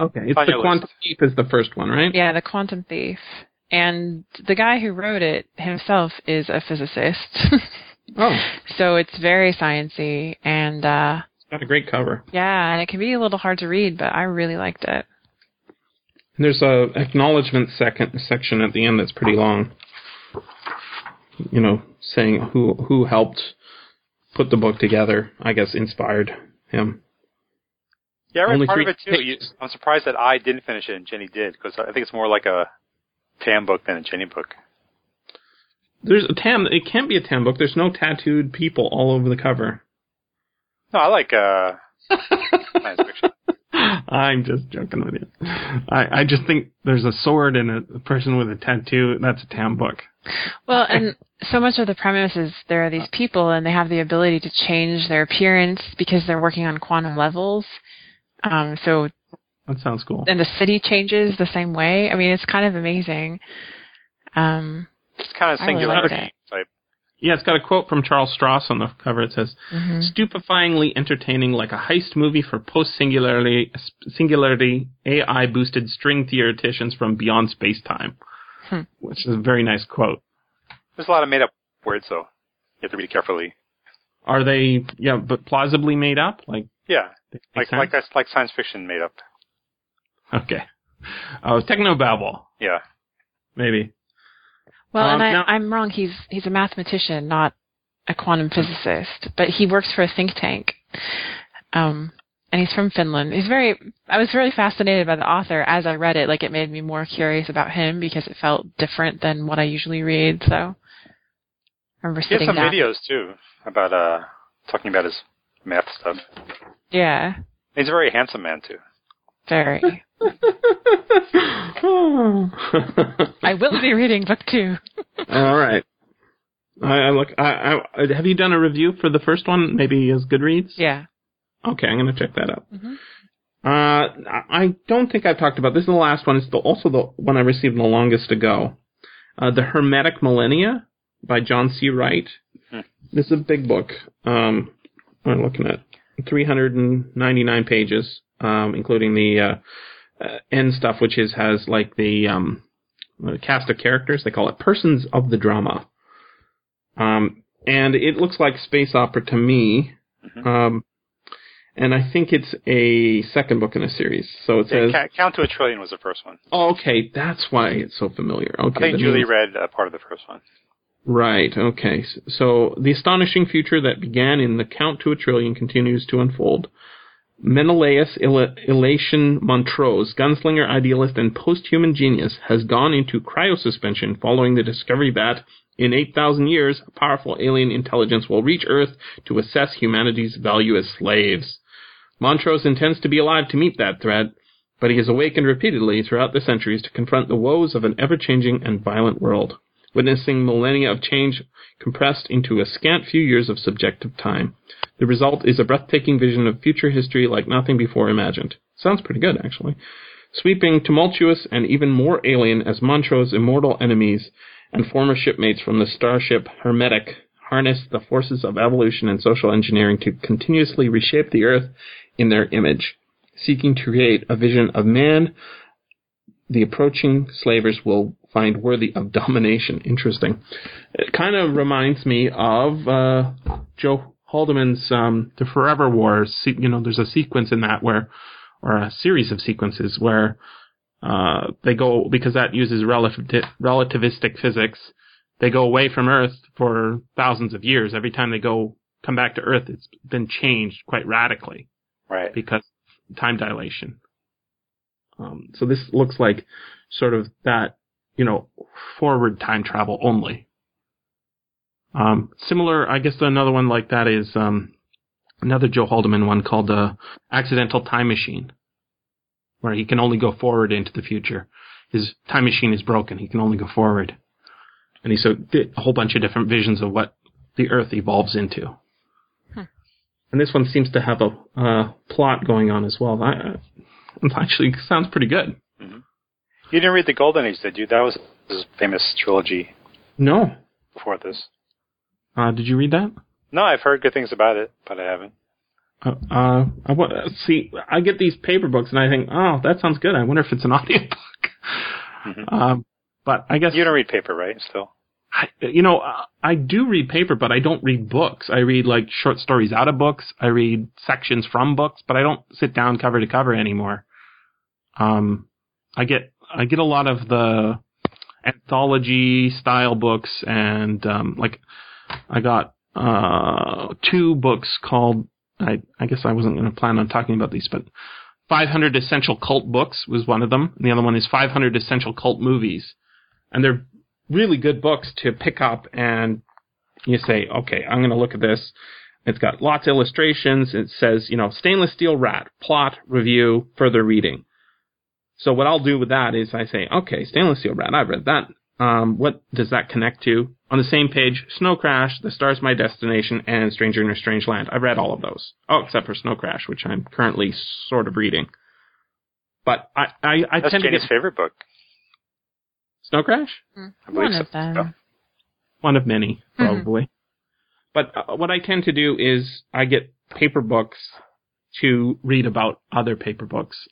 Okay. It's The Quantum Thief is the first one, right? Yeah, The Quantum Thief. And the guy who wrote it himself is a physicist. Oh. So it's very science-y. And, it's got a great cover. Yeah, and it can be a little hard to read, but I really liked it. And there's a acknowledgement section at the end that's pretty long. You know, saying who helped put the book together, I guess inspired him. Yeah, I read only part of it too. I'm surprised that I didn't finish it and Jenny did, because I think it's more like a Tam book than a Jenny book. There's a Tam. It can't be a Tam book. There's no tattooed people all over the cover. No, I like science fiction. I'm just joking with you. I just think there's a sword and a person with a tattoo. That's a Tam book. Well, and so much of the premise is there are these people and they have the ability to change their appearance because they're working on quantum levels. So that sounds cool. And the city changes the same way. I mean, it's kind of amazing. It's kind of singularity type. Yeah, it's got a quote from Charles Stross on the cover. It says, stupefyingly entertaining, like a heist movie for post-singularity AI-boosted string theoreticians from beyond space-time. Which is a very nice quote. There's a lot of made-up words, though. You have to read it carefully. Are they, yeah, but plausibly made up? Like, yeah, like that's like science fiction made up. Okay. Oh, technobabble. Yeah. Maybe. Well, and I'm wrong. He's a mathematician, not a quantum physicist, but he works for a think tank. And he's from Finland. I was really fascinated by the author as I read it. Like, it made me more curious about him because it felt different than what I usually read. So I remember sitting down. He has some videos too about talking about his math stuff. Yeah. He's a very handsome man too. Very. I will be reading book two. All right. Have you done a review for the first one? Maybe as Goodreads? Yeah. Okay, I'm going to check that out. Mm-hmm. I don't think I've talked about this. This is the last one. It's also the one I received the longest ago. The Hermetic Millennia by John C. Wright. This is a big book. I'm looking at 399 pages, including the end stuff, which has like the cast of characters. They call it Persons of the Drama. And it looks like space opera to me. Mm-hmm. And I think it's a second book in a series. So it says... Count to a Trillion was the first one. Oh, okay. That's why it's so familiar. Okay, I think Julie read part of the first one. Right. Okay. So the astonishing future that began in the Count to a Trillion continues to unfold. Menelaus Elation Montrose, gunslinger, idealist, and post-human genius, has gone into cryosuspension following the discovery that in 8,000 years, a powerful alien intelligence will reach Earth to assess humanity's value as slaves. Montrose intends to be alive to meet that threat, but he is awakened repeatedly throughout the centuries to confront the woes of an ever-changing and violent world, witnessing millennia of change compressed into a scant few years of subjective time. The result is a breathtaking vision of future history like nothing before imagined. Sounds pretty good, actually. Sweeping, tumultuous, and even more alien as Montrose's immortal enemies and former shipmates from the starship Hermetic harness the forces of evolution and social engineering to continuously reshape the Earth in their image. Seeking to create a vision of man, the approaching slavers will find worthy of domination. Interesting. It kind of reminds me of Joe Haldeman's The Forever War. You know, there's a sequence in that where, or a series of sequences where they go, because that uses relativistic physics, they go away from Earth for thousands of years. Every time they come back to Earth, it's been changed quite radically. Right. Because of time dilation. So this looks like sort of that, you know, forward time travel only. Similar, I guess another one like that is another Joe Haldeman one called The Accidental Time Machine, where he can only go forward into the future. His time machine is broken. He can only go forward. And he did a whole bunch of different visions of what the Earth evolves into. Hmm. And this one seems to have a plot going on as well. It actually sounds pretty good. Mm-hmm. You didn't read The Golden Age, did you? That was his famous trilogy. No. Before this. Did you read that? No, I've heard good things about it, but I haven't. See, I get these paper books, and I think, oh, that sounds good. I wonder if it's an audiobook. Mm-hmm. But I guess... You don't read paper, right, still? I do read paper, but I don't read books. I read, like, short stories out of books. I read sections from books, but I don't sit down cover to cover anymore. I get a lot of the anthology-style books, and, I got two books called... I guess I wasn't going to plan on talking about these, but 500 Essential Cult Books was one of them, and the other one is 500 Essential Cult Movies. And they're really good books to pick up, and you say, okay, I'm going to look at this. It's got lots of illustrations. It says, stainless steel rat, plot, review, further reading. So what I'll do with that is I say, okay, stainless steel rat, I've read that. What does that connect to? On the same page, Snow Crash, The Star's My Destination, and Stranger in a Strange Land. I've read all of those. Oh, except for Snow Crash, which I'm currently sort of reading. But I tend to get... That's Janie's favorite book. Snow Crash? I believe one of them. So. One of many, probably. Mm-hmm. But what I tend to do is I get paper books to read about other paper books.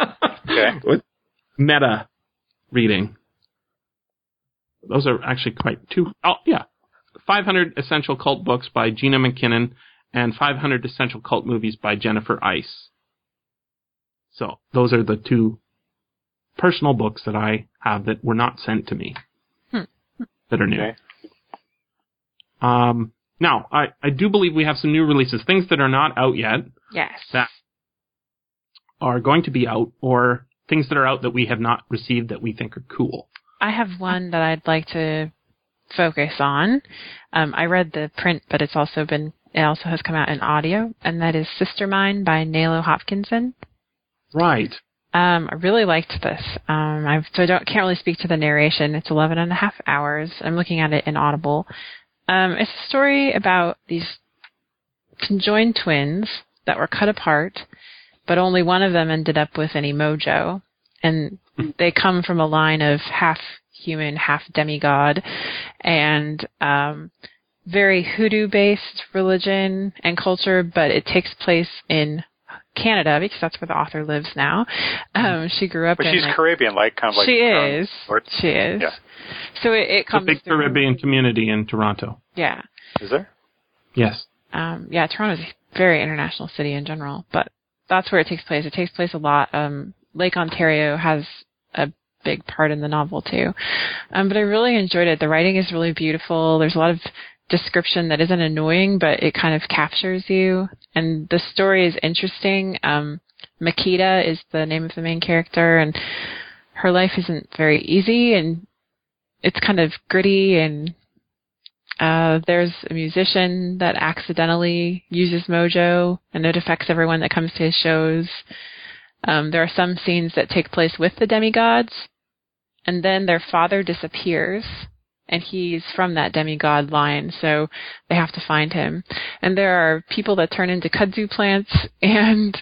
Okay. With meta reading. Those are actually quite two. Oh, yeah. 500 Essential Cult Books by Gina McKinnon and 500 Essential Cult Movies by Jennifer Ice. So those are the two personal books that I have that were not sent to me that are new. Okay. Now, I do believe we have some new releases, things that are not out yet. Yes. That are going to be out, or things that are out that we have not received that we think are cool. I have one that I'd like to focus on. I read the print, but it also has come out in audio, and that is Sister Mine by Nalo Hopkinson. Right. I really liked this. I can't really speak to the narration. It's 11 and a half hours. I'm looking at it in Audible. It's a story about these conjoined twins that were cut apart, but only one of them ended up with any mojo. And they come from a line of half human, half demigod, and very hoodoo-based religion and culture, but it takes place in Canada because that's where the author lives now. She grew up. But she's Caribbean, kind of like she is. She is. Yeah. So it comes. It's a big Caribbean community in Toronto. Yeah. Is there? Yes. Yeah, Toronto's a very international city in general, but that's where it takes place. It takes place a lot. Lake Ontario has a big part in the novel, too. But I really enjoyed it. The writing is really beautiful. There's a lot of description that isn't annoying, but it kind of captures you. And the story is interesting. Makita is the name of the main character, and her life isn't very easy, and it's kind of gritty, and there's a musician that accidentally uses mojo, and it affects everyone that comes to his shows. There are some scenes that take place with the demigods, and then their father disappears, and he's from that demigod line, so they have to find him. And there are people that turn into kudzu plants, and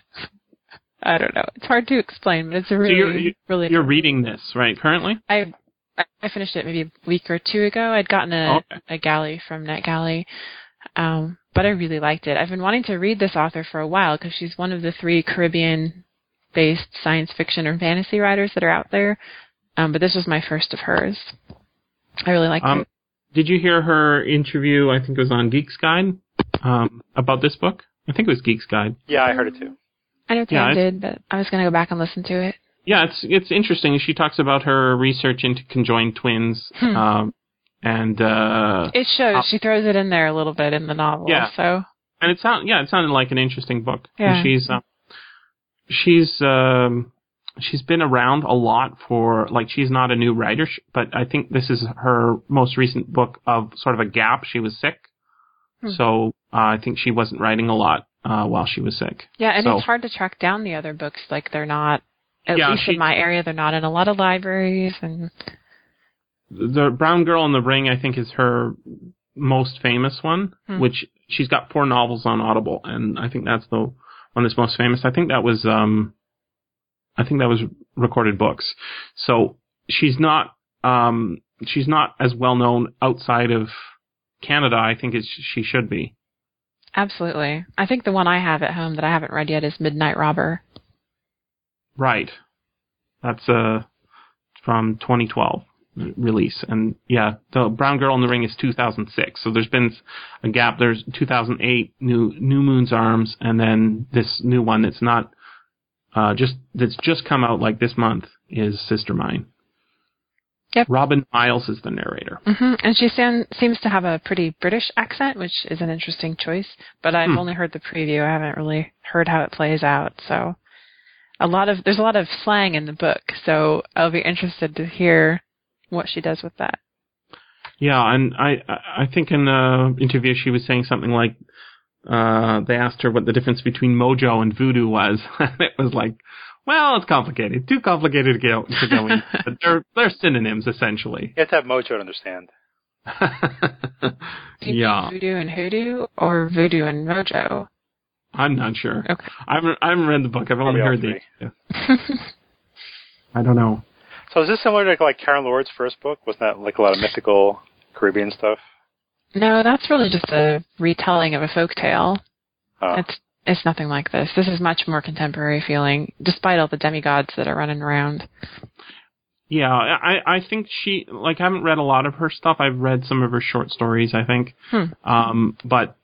I don't know. It's hard to explain, but it's a really... So you're reading this, right, currently? I finished it maybe a week or two ago. I'd gotten a galley from NetGalley. But I really liked it. I've been wanting to read this author for a while, because she's one of the three Caribbean... based science fiction or fantasy writers that are out there. But this was my first of hers. I really liked it. Did you hear her interview, I think it was on Geek's Guide, about this book? I think it was Geek's Guide. Yeah, I heard it too. I don't think I did, but I was going to go back and listen to it. Yeah, it's interesting. She talks about her research into conjoined twins. It shows. She throws it in there a little bit in the novel. Yeah. So. And it sounded like an interesting book. Yeah. And she's been around a lot for, she's not a new writer, but I think this is her most recent book of sort of a gap. She was sick. So I think she wasn't writing a lot while she was sick. Yeah, and it's hard to track down the other books. They're not, at least in my area, they're not in a lot of libraries. And The Brown Girl in the Ring, I think, is her most famous one, which she's got 4 novels on Audible, and I think that's the one that's most famous. I think that was Recorded Books. So she's not as well known outside of Canada, I think she should be. Absolutely. I think the one I have at home that I haven't read yet is Midnight Robber. Right. That's from 2012 release. And yeah, The Brown Girl in the Ring is 2006. So there's been a gap. There's 2008, New Moon's Arms, and then this new one that's not that's just come out like this month is Sister Mine. Yep. Robin Miles is the narrator. Mm-hmm. And she seems to have a pretty British accent, which is an interesting choice. But I've only heard the preview. I haven't really heard how it plays out. So there's a lot of slang in the book. So I'll be interested to hear what she does with that. Yeah, and I think in an interview she was saying something like they asked her what the difference between mojo and voodoo was. And it was like, well, it's complicated. Too complicated to go in. But they're synonyms, essentially. You have to have mojo to understand. Yeah. Voodoo and hoodoo, or voodoo and mojo? I'm not sure. Okay. I haven't read the book. I've only heard the... Yeah. I don't know. So is this similar to like Karen Lord's first book? Wasn't that like a lot of mythical Caribbean stuff? No, that's really just a retelling of a folk tale. Oh. It's nothing like this. This is much more contemporary feeling, despite all the demigods that are running around. Yeah, I think she... Like, I haven't read a lot of her stuff. I've read some of her short stories, I think. But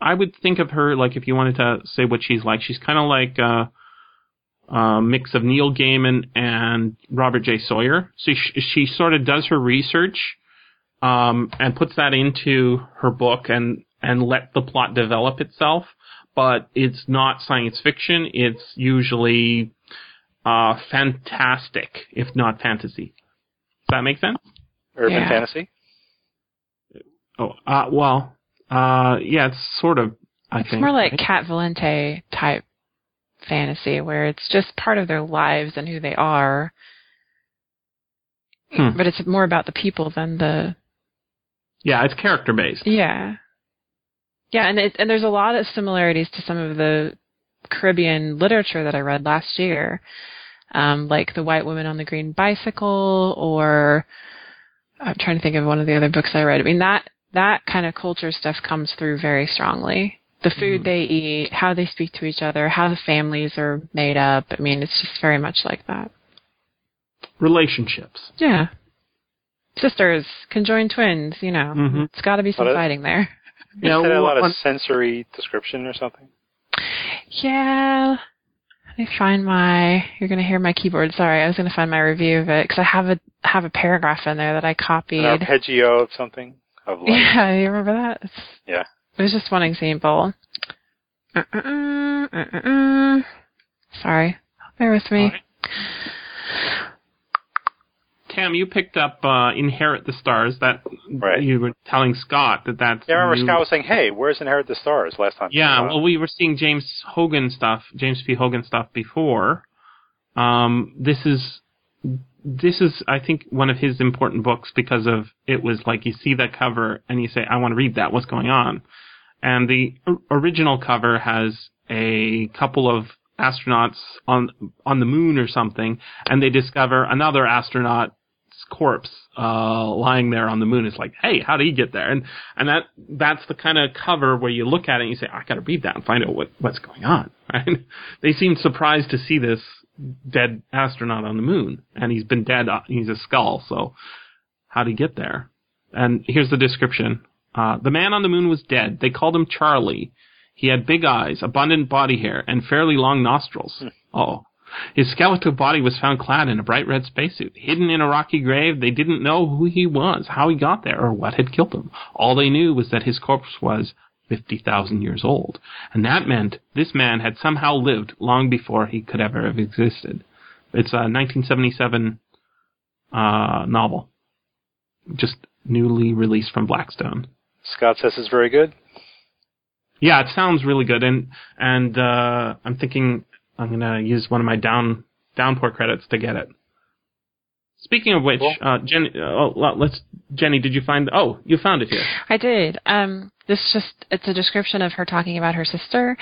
I would think of her, like, if you wanted to say what she's like, she's kind of like a mix of Neil Gaiman and Robert J. Sawyer. So she sort of does her research and puts that into her book and let the plot develop itself. But it's not science fiction. It's usually fantastic, if not fantasy. Does that make sense? Urban fantasy? Oh, yeah, it's sort of, I think. It's more like Cat Valente type fantasy, where it's just part of their lives and who they are. But it's more about the people than the... Yeah, it's character-based. Yeah. Yeah, and there's a lot of similarities to some of the Caribbean literature that I read last year, like The White Woman on the Green Bicycle, or I'm trying to think of one of the other books I read. I mean, that kind of culture stuff comes through very strongly. The food they eat, how they speak to each other, how the families are made up. I mean, it's just very much like that. Relationships. Yeah. Sisters, conjoined twins, you know. Mm-hmm. It's got to be some fighting there. You know, a lot of sensory description or something? Yeah. Let me find you're going to hear my keyboard. Sorry, I was going to find my review of it, because I have a paragraph in there that I copied. An arpeggio of something? Of life. Yeah, you remember that? Yeah. It was just one example. Sorry. Bear with me. Right. Tam, you picked up Inherit the Stars. That right. You were telling Scott that's... Yeah, I remember Scott was saying, hey, where's Inherit the Stars last time? Yeah, well, we were seeing James P. Hogan stuff before. This is, I think, one of his important books because of it was like you see that cover and you say, I want to read that. What's going on? And the original cover has a couple of astronauts on the moon or something, and they discover another astronaut's corpse lying there on the moon. It's like, hey, how did he get there? And that's the kind of cover where you look at it and you say, I got to read that and find out what's going on. Right? They seem surprised to see this dead astronaut on the moon, and he's been dead. He's a skull, so how did he get there? And here's the description. The man on the moon was dead. They called him Charlie. He had big eyes, abundant body hair, and fairly long nostrils. Oh. His skeletal body was found clad in a bright red spacesuit. Hidden in a rocky grave, they didn't know who he was, how he got there, or what had killed him. All they knew was that his corpse was 50,000 years old. And that meant this man had somehow lived long before he could ever have existed. It's a 1977 novel, just newly released from Blackstone. Scott says it's very good. Yeah, it sounds really good, and I'm thinking I'm gonna use one of my downpour credits to get it. Speaking of which, cool. Jenny, did you find? Oh, you found it here. I did. It's a description of her talking about her sister.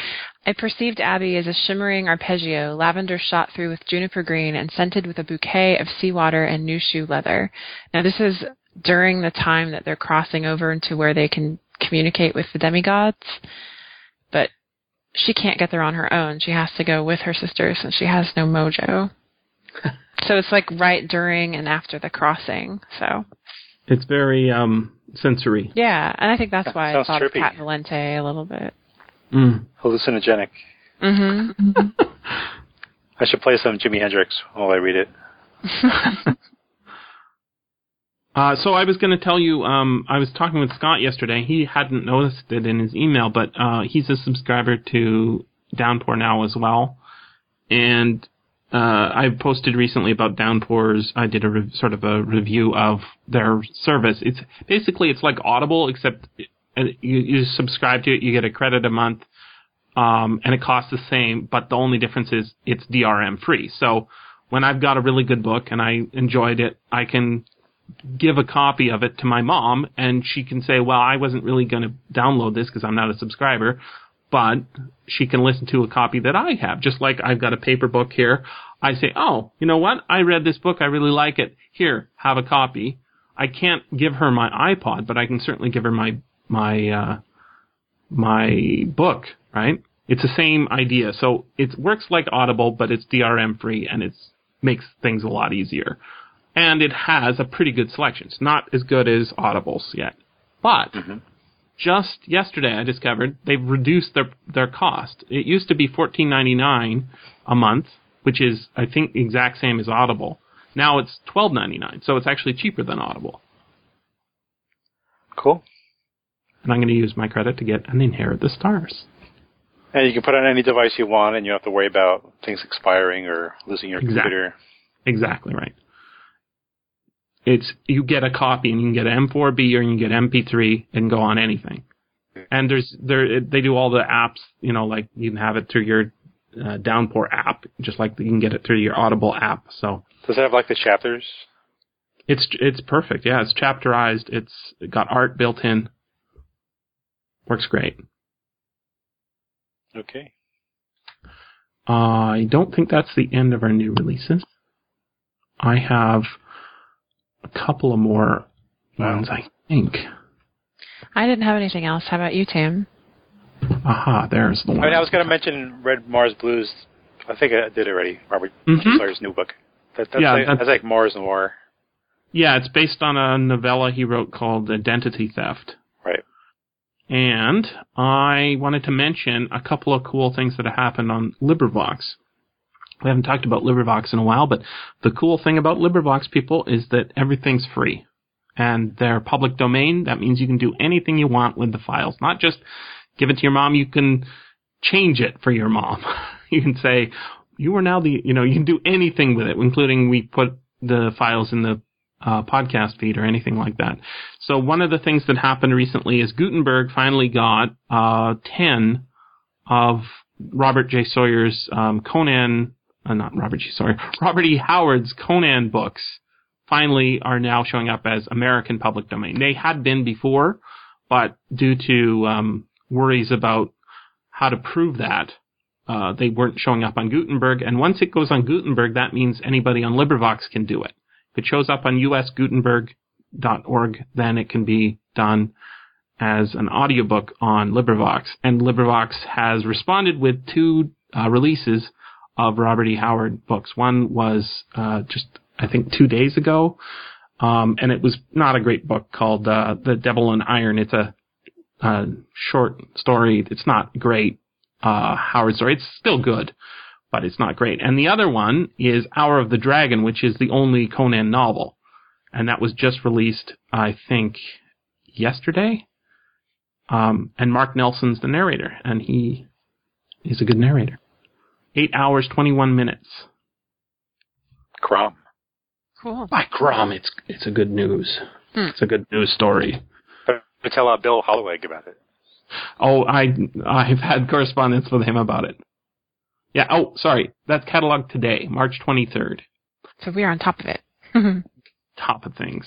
I perceived Abby as a shimmering arpeggio, lavender shot through with juniper green and scented with a bouquet of seawater and new shoe leather. Now this is during the time that they're crossing over into where they can communicate with the demigods. But she can't get there on her own. She has to go with her sister since she has no mojo. So it's like right during and after the crossing. So it's very sensory. Yeah, and I think that's why I thought trippy. Of Pat Valente a little bit. Mm. Hallucinogenic. Mm-hmm. I should play some Jimi Hendrix while I read it. So I was going to tell you, I was talking with Scott yesterday. He hadn't noticed it in his email, but he's a subscriber to Downpour Now as well. And I posted recently about Downpour's. I did a sort of a review of their service. It's basically, it's like Audible, except you subscribe to it, you get a credit a month, and it costs the same, but the only difference is it's DRM free. So when I've got a really good book and I enjoyed it, I can give a copy of it to my mom, and she can say, well, I wasn't really going to download this because I'm not a subscriber, but she can listen to a copy that I have. Just like I've got a paper book here. I say, oh, you know what? I read this book. I really like it. Here, have a copy. I can't give her my iPod, but I can certainly give her my book, right? It's the same idea. So it works like Audible, but it's DRM free, and it makes things a lot easier. And it has a pretty good selection. It's not as good as Audible's yet. But just yesterday I discovered they've reduced their cost. It used to be $14.99 a month, which is, I think, the exact same as Audible. Now it's $12.99, so it's actually cheaper than Audible. Cool. And I'm going to use my credit to get an Inherit the Stars. And you can put on any device you want, and you don't have to worry about things expiring or losing your computer. Exactly right. It's you get a copy, and you can get an M4B or you can get MP3 and go on anything. And they do all the apps, you know, like you can have it through your Downpour app, just like you can get it through your Audible app. So does it have like the chapters? It's perfect. Yeah, it's chapterized. It's got art built in. Works great. Okay. I don't think that's the end of our new releases. I have a couple of more ones, I think. I didn't have anything else. How about you, Tim? Aha, there's the one. I was going to mention Red Mars Blues. I think I did already. Robert Kislar's new book. That's like Mars Noir. Yeah, it's based on a novella he wrote called Identity Theft. Right. And I wanted to mention a couple of cool things that have happened on LibriVox. We haven't talked about LibriVox in a while, but the cool thing about LibriVox, people, is that everything's free. And they're public domain. That means you can do anything you want with the files. Not just give it to your mom. You can change it for your mom. You can say, you are now the, you know, you can do anything with it, including we put the files in the podcast feed or anything like that. So one of the things that happened recently is Gutenberg finally got 10 of Robert J. Sawyer's Conan... not Robert G. Sawyer. Robert E. Howard's Conan books finally are now showing up as American public domain. They had been before, but due to worries about how to prove that, they weren't showing up on Gutenberg. And once it goes on Gutenberg, that means anybody on LibriVox can do it. If it shows up on usgutenberg.org, then it can be done as an audiobook on LibriVox. And LibriVox has responded with two releases of Robert E. Howard books. One was just, I think, 2 days ago, and it was not a great book called The Devil in Iron. It's a short story. It's not great Howard story. It's still good, but it's not great. And the other one is Hour of the Dragon, which is the only Conan novel, and that was just released, I think, yesterday. And Mark Nelson's the narrator, and he is a good narrator. 8 hours, 21 minutes. Crom. Cool. By Crom, it's a good news. It's a good news story. But tell Bill Holloweg about it. Oh, I've had correspondence with him about it. Yeah, oh, sorry. That's cataloged today, March 23rd. So we are on top of it. Top of things.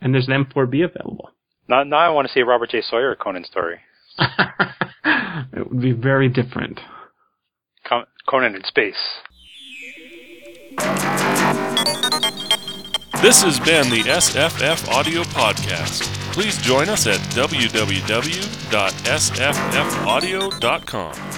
And there's an M4B available. Now I want to see a Robert J. Sawyer Conan story. It would be very different. Conan in space. This has been the SFF Audio Podcast. Please join us at www.sffaudio.com.